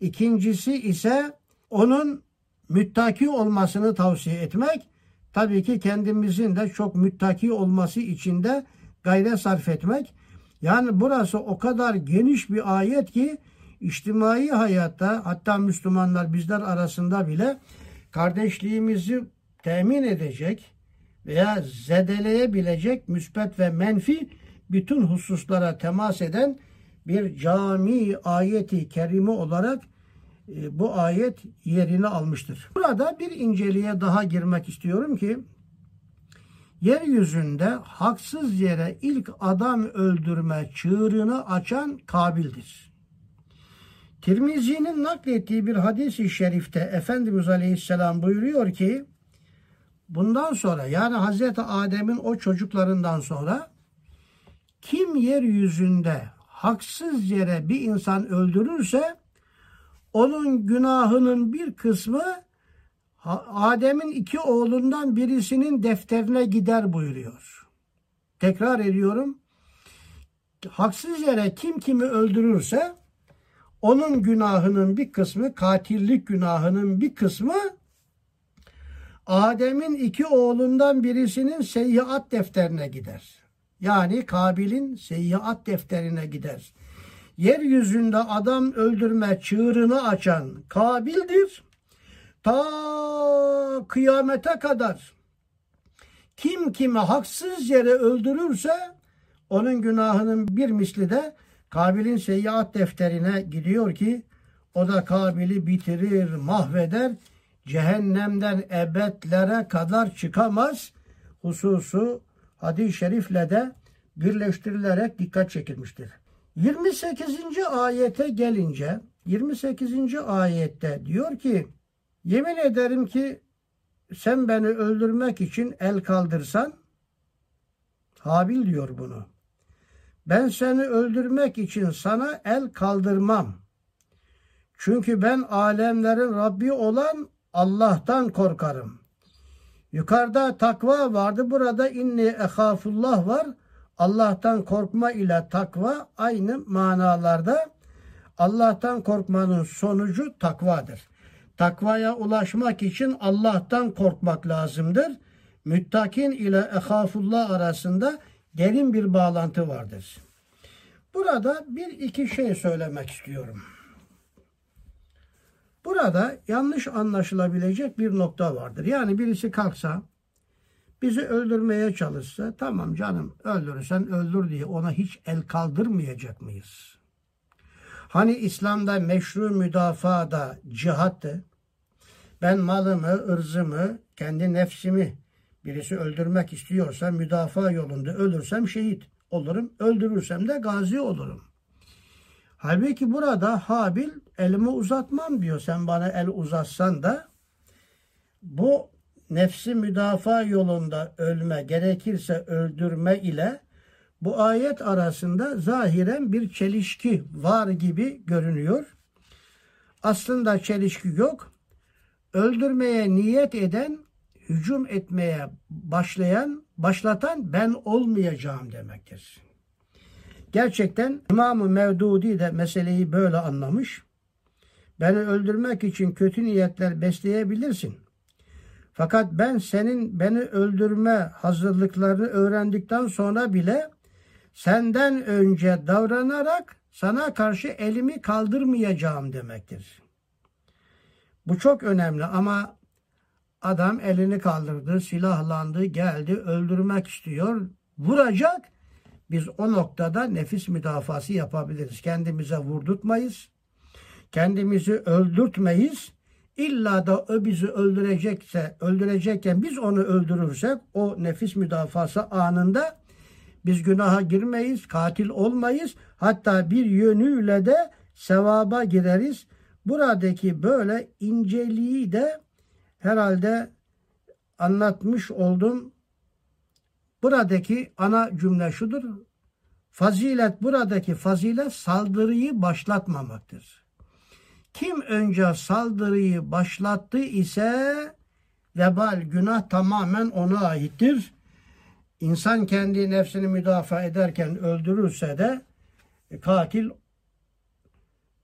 İkincisi ise onun müttaki olmasını tavsiye etmek. Tabii ki kendimizin de çok müttaki olması için de gayret sarf etmek. Yani burası o kadar geniş bir ayet ki içtimai hayatta, hatta Müslümanlar bizler arasında bile kardeşliğimizi temin edecek veya zedeleyebilecek müsbet ve menfi bütün hususlara temas eden bir cami ayeti kerime olarak bu ayet yerini almıştır. Burada bir inceliğe daha girmek istiyorum ki, yeryüzünde haksız yere ilk adam öldürme çığırını açan Kabil'dir. Tirmizi'nin naklettiği bir hadis-i şerifte Efendimiz Aleyhisselam buyuruyor ki, bundan sonra, yani Hazreti Adem'in o çocuklarından sonra, kim yeryüzünde haksız yere bir insan öldürürse onun günahının bir kısmı Adem'in iki oğlundan birisinin defterine gider buyuruyor. Tekrar ediyorum. Haksız yere kim kimi öldürürse onun günahının bir kısmı, katillik günahının bir kısmı Adem'in iki oğlundan birisinin seyyiat defterine gider. Yani Kabil'in seyyiat defterine gider. Yeryüzünde adam öldürme çığırını açan Kabil'dir. Ta kıyamete kadar kim kimi haksız yere öldürürse onun günahının bir misli de Kabil'in seyyiat defterine gidiyor ki o da Kabil'i bitirir, mahveder. Cehennemden ebedlere kadar çıkamaz hususu hadis-i şerifle de birleştirilerek dikkat çekilmiştir. yirmi sekizinci ayete gelince, yirmi sekizinci ayette diyor ki, yemin ederim ki sen beni öldürmek için el kaldırsan, Habil diyor bunu, ben seni öldürmek için sana el kaldırmam. Çünkü ben alemlerin Rabbi olan Allah'tan korkarım. Yukarıda takva vardı. Burada inni ehafullah var. Allah'tan korkma ile takva aynı manalarda. Allah'tan korkmanın sonucu takvadır. Takvaya ulaşmak için Allah'tan korkmak lazımdır. Müttakin ile ehafullah arasında derin bir bağlantı vardır. Burada bir iki şey söylemek istiyorum. Burada yanlış anlaşılabilecek bir nokta vardır. Yani birisi kalksa, bizi öldürmeye çalışsa, tamam canım öldürürsen öldür diye ona hiç el kaldırmayacak mıyız? Hani İslam'da meşru müdafaada cihattı. Ben malımı, ırzımı, kendi nefsimi birisi öldürmek istiyorsa müdafaa yolunda ölürsem şehit olurum, öldürürsem de gazi olurum. Halbuki burada Habil, elimi uzatmam diyor. Sen bana el uzatsan da bu nefsi müdafaa yolunda ölme, gerekirse öldürme ile bu ayet arasında zahiren bir çelişki var gibi görünüyor. Aslında çelişki yok. Öldürmeye niyet eden, hücum etmeye başlayan başlatan ben olmayacağım demektir. Gerçekten İmam-ı Mevdudi de meseleyi böyle anlamış. Beni öldürmek için kötü niyetler besleyebilirsin. Fakat ben senin beni öldürme hazırlıklarını öğrendikten sonra bile senden önce davranarak sana karşı elimi kaldırmayacağım demektir. Bu çok önemli ama adam elini kaldırdı, silahlandı, geldi, öldürmek istiyor, vuracak. Biz o noktada nefis müdafası yapabiliriz. Kendimize vurdurtmayız. Kendimizi öldürtmeyiz. İlla da o bizi öldürecekse, öldürecekken biz onu öldürürsek o nefis müdafası anında biz günaha girmeyiz, katil olmayız. Hatta bir yönüyle de sevaba gireriz. Buradaki böyle inceliği de herhalde anlatmış oldum. Buradaki ana cümle şudur. Fazilet, buradaki fazilet saldırıyı başlatmamaktır. Kim önce saldırıyı başlattı ise vebal, günah tamamen ona aittir. İnsan kendi nefsini müdafaa ederken öldürürse de katil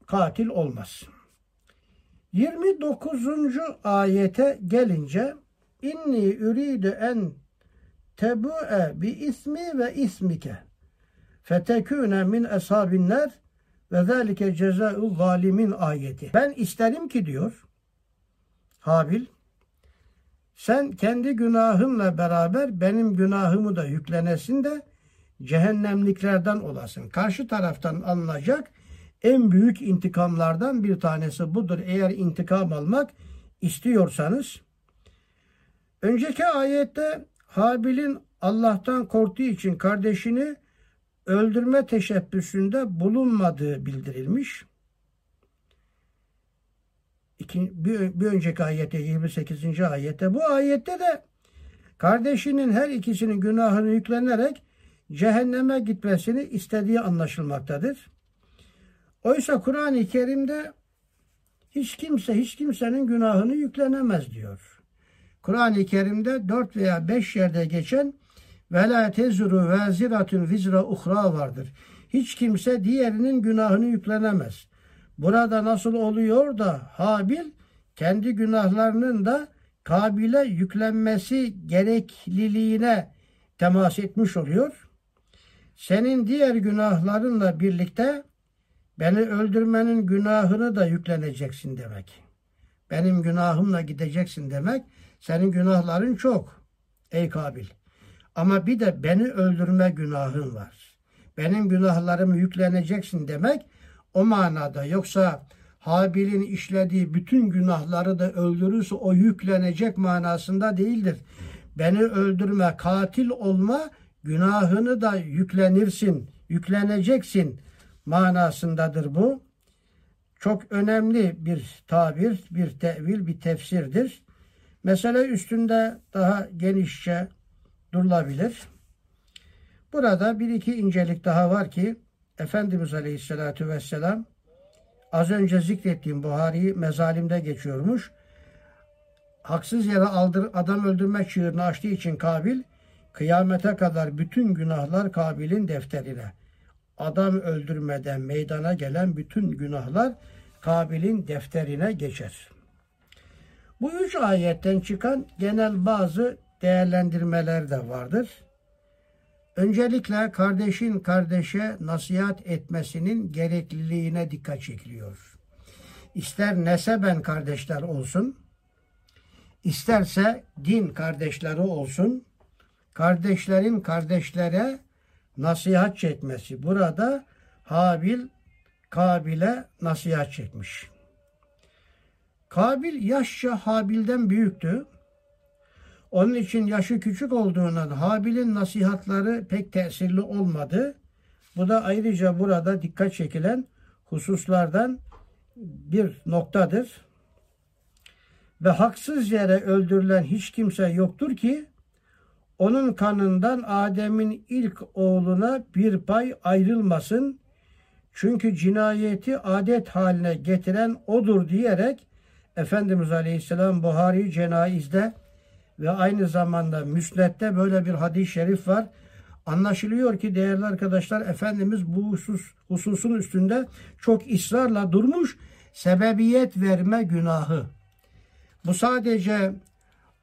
katil olmaz. yirmi dokuzuncu ayete gelince inni üridu en tebu'e bi ismi ve ismike fetekune min eshabinler ve zelike cezâ'u zalimin ayeti. Ben isterim ki diyor Habil, sen kendi günahınla beraber benim günahımı da yüklenesin de cehennemliklerden olasın. Karşı taraftan alınacak en büyük intikamlardan bir tanesi budur. Eğer intikam almak istiyorsanız, önceki ayette Habil'in Allah'tan korktuğu için kardeşini öldürme teşebbüsünde bulunmadığı bildirilmiş. İki, bir, bir önceki ayette, yirmi sekizinci ayette, bu ayette de kardeşinin her ikisinin günahını yüklenerek cehenneme gitmesini istediği anlaşılmaktadır. Oysa Kur'an-ı Kerim'de hiç kimse hiç kimsenin günahını yüklenemez diyor. Kur'an-ı Kerim'de dört veya beş yerde geçen وَلَا تَزْرُ وَازِرَةٌ وِزْرَ اُخْرَى vardır. Hiç kimse diğerinin günahını yüklenemez. Burada nasıl oluyor da Habil kendi günahlarının da Kabil'e yüklenmesi gerekliliğine temas etmiş oluyor. Senin diğer günahlarınla birlikte beni öldürmenin günahını da yükleneceksin demek. Benim günahımla gideceksin demek. Senin günahların çok ey Kabil. Ama bir de beni öldürme günahın var. Benim günahlarımı yükleneceksin demek o manada. Yoksa Habil'in işlediği bütün günahları da öldürürse o yüklenecek manasında değildir. Beni öldürme, katil olma, günahını da yüklenirsin, yükleneceksin manasındadır bu. Çok önemli bir tabir, bir tevil, bir tefsirdir. Mesele üstünde daha genişçe durulabilir. Burada bir iki incelik daha var ki Efendimiz Aleyhisselatü Vesselam, az önce zikrettiğim Buhari'yi mezalimde geçiyormuş. Haksız yere aldır, adam öldürme çığırını açtığı için Kabil, kıyamete kadar bütün günahlar Kabil'in defterine. Adam öldürmeden meydana gelen bütün günahlar Kabil'in defterine geçer. Bu üç ayetten çıkan genel bazı değerlendirmeler de vardır. Öncelikle kardeşin kardeşe nasihat etmesinin gerekliliğine dikkat çekiliyor. İster neseben kardeşler olsun, isterse din kardeşleri olsun, kardeşlerin kardeşlere nasihat çekmesi. Burada Habil, Kabil'e nasihat çekmiş. Kabil yaşça Habil'den büyüktü. Onun için yaşı küçük olduğundan Habil'in nasihatları pek tesirli olmadı. Bu da ayrıca burada dikkat çekilen hususlardan bir noktadır. Ve haksız yere öldürülen hiç kimse yoktur ki onun kanından Adem'in ilk oğluna bir pay ayrılmasın. Çünkü cinayeti adet haline getiren odur diyerek Efendimiz Aleyhisselam Buhari Cenaiz'de ve aynı zamanda Müsned'de böyle bir hadis-i şerif var. Anlaşılıyor ki değerli arkadaşlar, Efendimiz bu husus, hususun üstünde çok ısrarla durmuş. Sebebiyet verme günahı. Bu sadece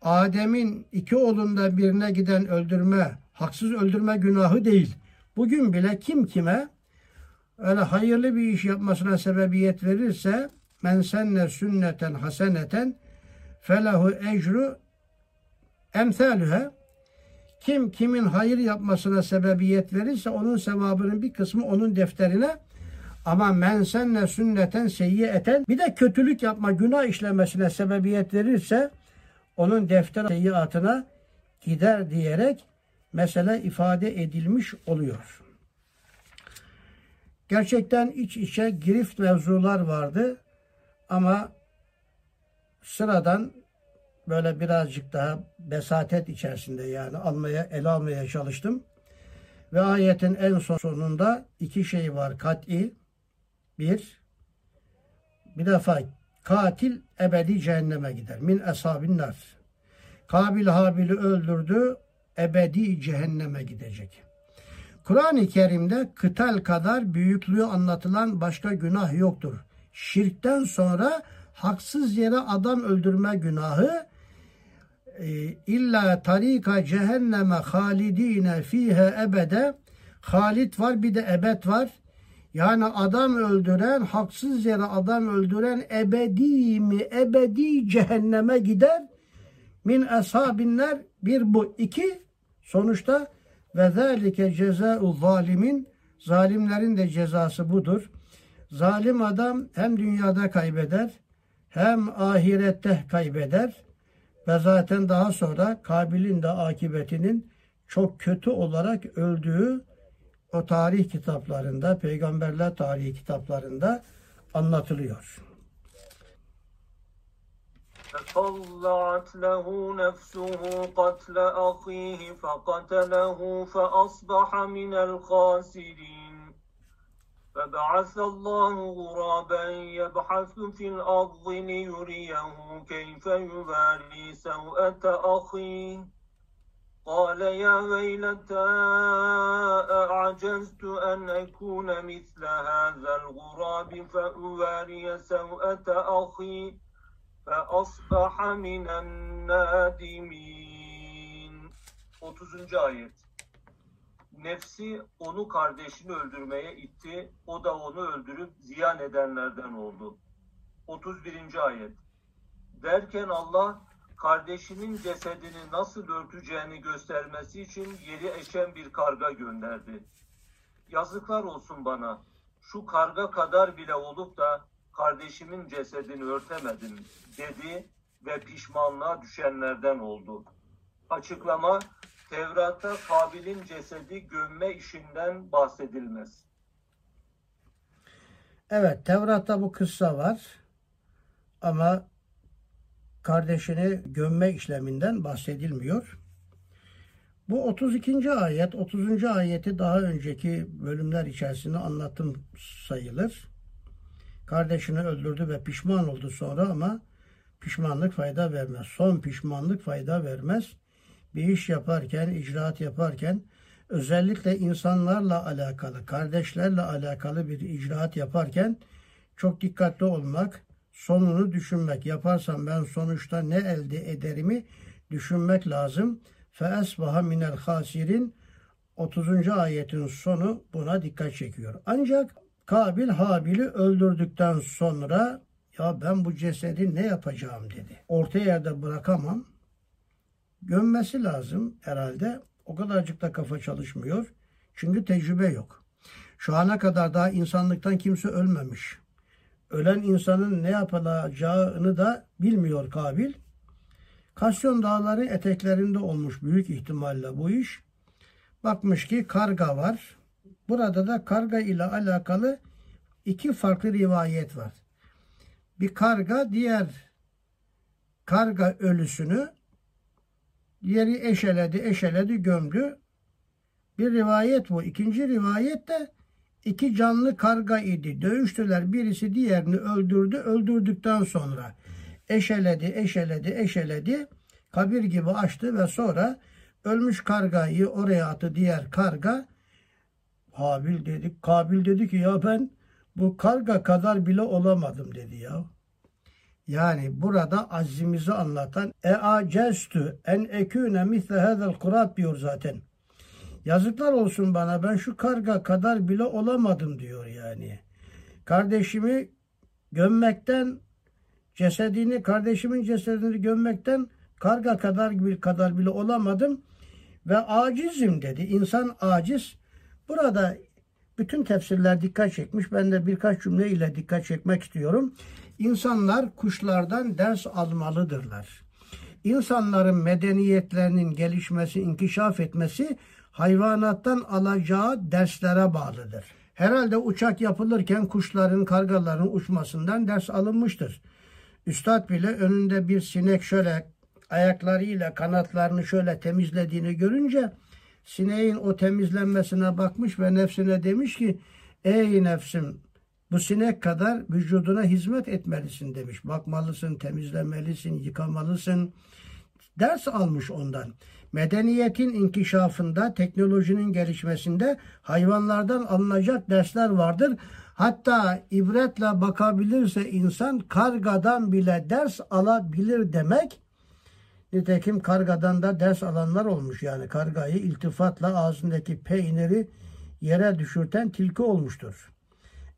Adem'in iki oğlundan birine giden öldürme, haksız öldürme günahı değil. Bugün bile kim kime öyle hayırlı bir iş yapmasına sebebiyet verirse, men senne sünneten haseneten felehu ecru emthaluha, kim kimin hayır yapmasına sebebiyet verirse onun sevabının bir kısmı onun defterine. Ama men senne sünneten seyyiyeten, bir de kötülük yapma, günah işlemesine sebebiyet verirse onun defter seyyiatına gider diyerek mesele ifade edilmiş oluyor. Gerçekten iç içe girift mevzular vardı ama sıradan böyle birazcık daha besatet içerisinde, yani almaya, ele almaya çalıştım. Ve ayetin en sonunda iki şey var kat'i. Bir, bir defa katil ebedi cehenneme gider. Min eshabin nar. Kabil Habil'i öldürdü, ebedi cehenneme gidecek. Kur'an-ı Kerim'de kıtal kadar büyüklüğü anlatılan başka günah yoktur. Şirkten sonra haksız yere adam öldürme günahı, illa tarika cehenneme halidine fihe ebede, halid var bir de ebed var. Yani adam öldüren, haksız yere adam öldüren ebedi mi ebedi cehenneme gider. Min ashabinler, bir bu. İki, sonuçta ve zâlike cezâ'u zâlimin, zalimlerin de cezası budur. Zalim adam hem dünyada kaybeder hem ahirette kaybeder ve zaten daha sonra Kabil'in de akıbetinin çok kötü olarak öldüğü o tarih kitaplarında, peygamberler tarihi kitaplarında anlatılıyor. فَطَلَّعَتْ لَهُ نَفْسُهُ قَتْلَ أَخِيهِ فَقَتَلَهُ فَأَصْبَحَ مِنَ الْخَاسِرِينَ فَبَعَثَ اللَّهُ غُرَابًا يَبْحَثُ فِي الْأَرْضِ لِيُرِيَهُ كَيْفَ يُبَارِي سَوْءَةَ أَخِيهِ قال يا ويلتى أعجزت أن أكون مثل هذا الغراب فأواري سوءة أخي فأصبح من النادمين. otuzuncu ayet. Nefsi onu kardeşini öldürmeye itti. O da onu öldürüp ziyan edenlerden oldu. otuz birinci ayet. Derken Allah kardeşinin cesedini nasıl örteceğini göstermesi için yeri eşen bir karga gönderdi. Yazıklar olsun bana, şu karga kadar bile olup da kardeşimin cesedini örtemedim dedi ve pişmanlığa düşenlerden oldu. Açıklama, Tevrat'ta Kabil'in cesedi gömme işinden bahsedilmez. Evet, Tevrat'ta bu kıssa var ama kardeşini gömme işleminden bahsedilmiyor. Bu otuz ikinci ayet, otuzuncu ayeti daha önceki bölümler içerisinde anlattım sayılır. Kardeşini öldürdü ve pişman oldu sonra ama pişmanlık fayda vermez. Son pişmanlık fayda vermez. Bir iş yaparken, icraat yaparken, özellikle insanlarla alakalı, kardeşlerle alakalı bir icraat yaparken çok dikkatli olmak, sonunu düşünmek, yaparsam ben sonuçta ne elde ederimi düşünmek lazım. فَاَسْبَهَ مِنَ الْخَاسِرِينَ otuzuncu ayetin sonu buna dikkat çekiyor. Ancak Kabil Habil'i öldürdükten sonra ya ben bu cesedi ne yapacağım dedi. Orta yerde bırakamam. Gömmesi lazım herhalde. O kadarcık da kafa çalışmıyor. Çünkü tecrübe yok. Şu ana kadar daha insanlıktan kimse ölmemiş. Ölen insanın ne yapacağını da bilmiyor Kabil. Kasyon dağları eteklerinde olmuş büyük ihtimalle bu iş. Bakmış ki karga var. Burada da karga ile alakalı iki farklı rivayet var. Bir karga diğer karga ölüsünü, diğeri eşeledi, eşeledi, gömdü. Bir rivayet bu. İkinci rivayet de İki canlı karga idi. Dövüştüler. Birisi diğerini öldürdü. Öldürdükten sonra eşeledi, eşeledi, eşeledi. kabir gibi açtı ve sonra ölmüş kargayı oraya attı diğer karga. Habil dedi, Kabil dedi ki ya ben bu karga kadar bile olamadım dedi ya. Yani burada aczimizi anlatan e acestü en eküne misle hazel kurat diyor zaten. Yazıklar olsun bana, ben şu karga kadar bile olamadım diyor yani. Kardeşimi gömmekten, cesedini, kardeşimin cesedini gömmekten karga kadar bir kadar bile olamadım ve acizim dedi. İnsan aciz. Burada bütün tefsirler dikkat çekmiş. Ben de birkaç cümle ile dikkat çekmek istiyorum. İnsanlar kuşlardan ders almalıdırlar. İnsanların medeniyetlerinin gelişmesi, inkişaf etmesi hayvanattan alacağı derslere bağlıdır. Herhalde uçak yapılırken kuşların, kargaların uçmasından ders alınmıştır. Üstad bile önünde bir sinek şöyle ayaklarıyla kanatlarını şöyle temizlediğini görünce sineğin o temizlenmesine bakmış ve nefsine demiş ki ey nefsim, bu sinek kadar vücuduna hizmet etmelisin demiş. Bakmalısın, temizlemelisin, yıkamalısın. Ders almış ondan. Medeniyetin inkişafında, teknolojinin gelişmesinde hayvanlardan alınacak dersler vardır. Hatta ibretle bakabilirse insan kargadan bile ders alabilir demek. Nitekim kargadan da ders alanlar olmuş. Yani kargayı iltifatla ağzındaki peyniri yere düşürten tilki olmuştur.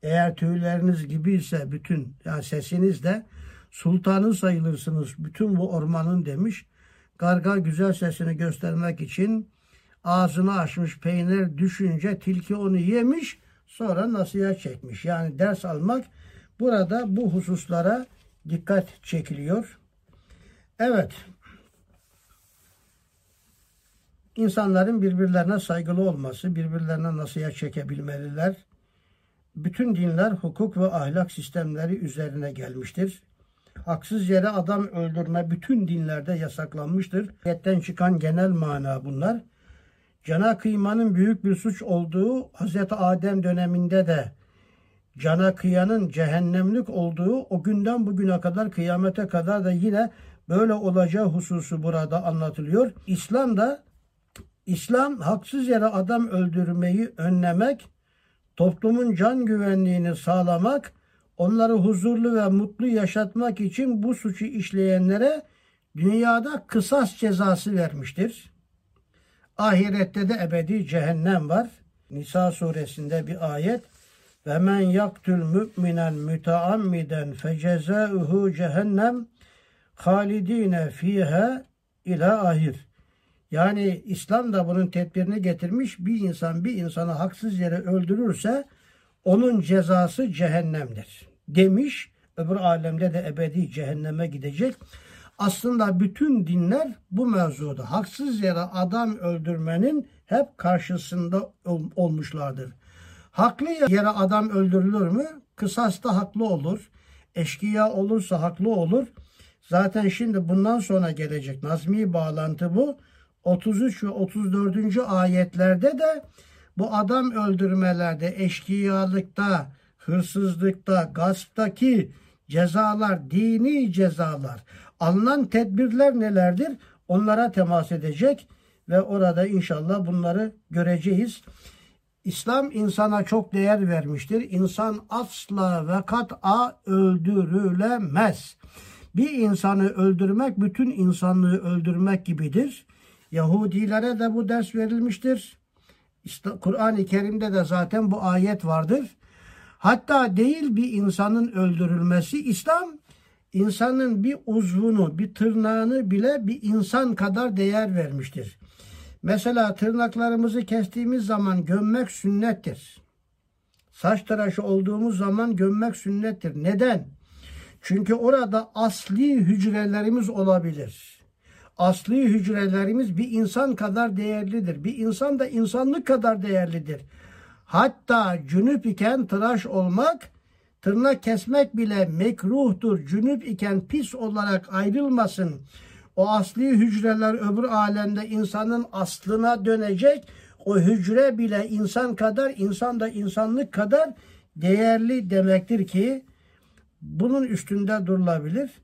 Eğer tüyleriniz gibi ise bütün, yani sesiniz de sultanı sayılırsınız bütün bu ormanın demiş. Karga güzel sesini göstermek için ağzını açmış, peynir düşünce tilki onu yemiş, sonra nasihat çekmiş. Yani ders almak, burada bu hususlara dikkat çekiliyor. Evet. İnsanların birbirlerine saygılı olması, birbirlerine nasihat çekebilmeliler. Bütün dinler hukuk ve ahlak sistemleri üzerine gelmiştir. Haksız yere adam öldürme bütün dinlerde yasaklanmıştır. Ayetten çıkan genel mana bunlar. Cana kıymanın büyük bir suç olduğu, Hazreti Adem döneminde de cana kıyanın cehennemlik olduğu, o günden bugüne kadar, kıyamete kadar da yine böyle olacağı hususu burada anlatılıyor. İslam'da, İslam haksız yere adam öldürmeyi önlemek, toplumun can güvenliğini sağlamak, onları huzurlu ve mutlu yaşatmak için bu suçu işleyenlere dünyada kısas cezası vermiştir. Ahirette de ebedi cehennem var. Nisa suresinde bir ayet. Ve men yaktül mü'minen müteammiden fecezâuhu cehennem halidine fiha ila ahir. Yani İslam da bunun tedbirini getirmiş. Bir insan bir insanı haksız yere öldürürse onun cezası cehennemdir demiş. Öbür alemde de ebedi cehenneme gidecek. Aslında bütün dinler bu mevzuda, haksız yere adam öldürmenin hep karşısında olmuşlardır. Haklı yere adam öldürülür mü? Kısasta haklı olur. Eşkıya olursa haklı olur. Zaten şimdi bundan sonra gelecek nazmi bağlantı bu. otuz üç ve otuz dördüncü ayetlerde de bu adam öldürmelerde, eşkıyalıkta, hırsızlıkta, gasptaki cezalar, dini cezalar, alınan tedbirler nelerdir? Onlara temas edecek ve orada inşallah bunları göreceğiz. İslam insana çok değer vermiştir. İnsan asla ve kat'a öldürülemez. Bir insanı öldürmek bütün insanlığı öldürmek gibidir. Yahudilere de bu ders verilmiştir. Kur'an-ı Kerim'de de zaten bu ayet vardır. Hatta değil bir insanın öldürülmesi, İslam insanın bir uzvunu, bir tırnağını bile bir insan kadar değer vermiştir. Mesela tırnaklarımızı kestiğimiz zaman gömmek sünnettir. Saç tıraşı olduğumuz zaman gömmek sünnettir. Neden? Çünkü orada asli hücrelerimiz olabilir. Asli hücrelerimiz bir insan kadar değerlidir. Bir insan da insanlık kadar değerlidir. Hatta cünüp iken tıraş olmak, tırnak kesmek bile mekruhtur. Cünüp iken pis olarak ayrılmasın. O asli hücreler öbür alemde insanın aslına dönecek. O hücre bile insan kadar, insan da insanlık kadar değerli demektir ki bunun üstünde durulabilir.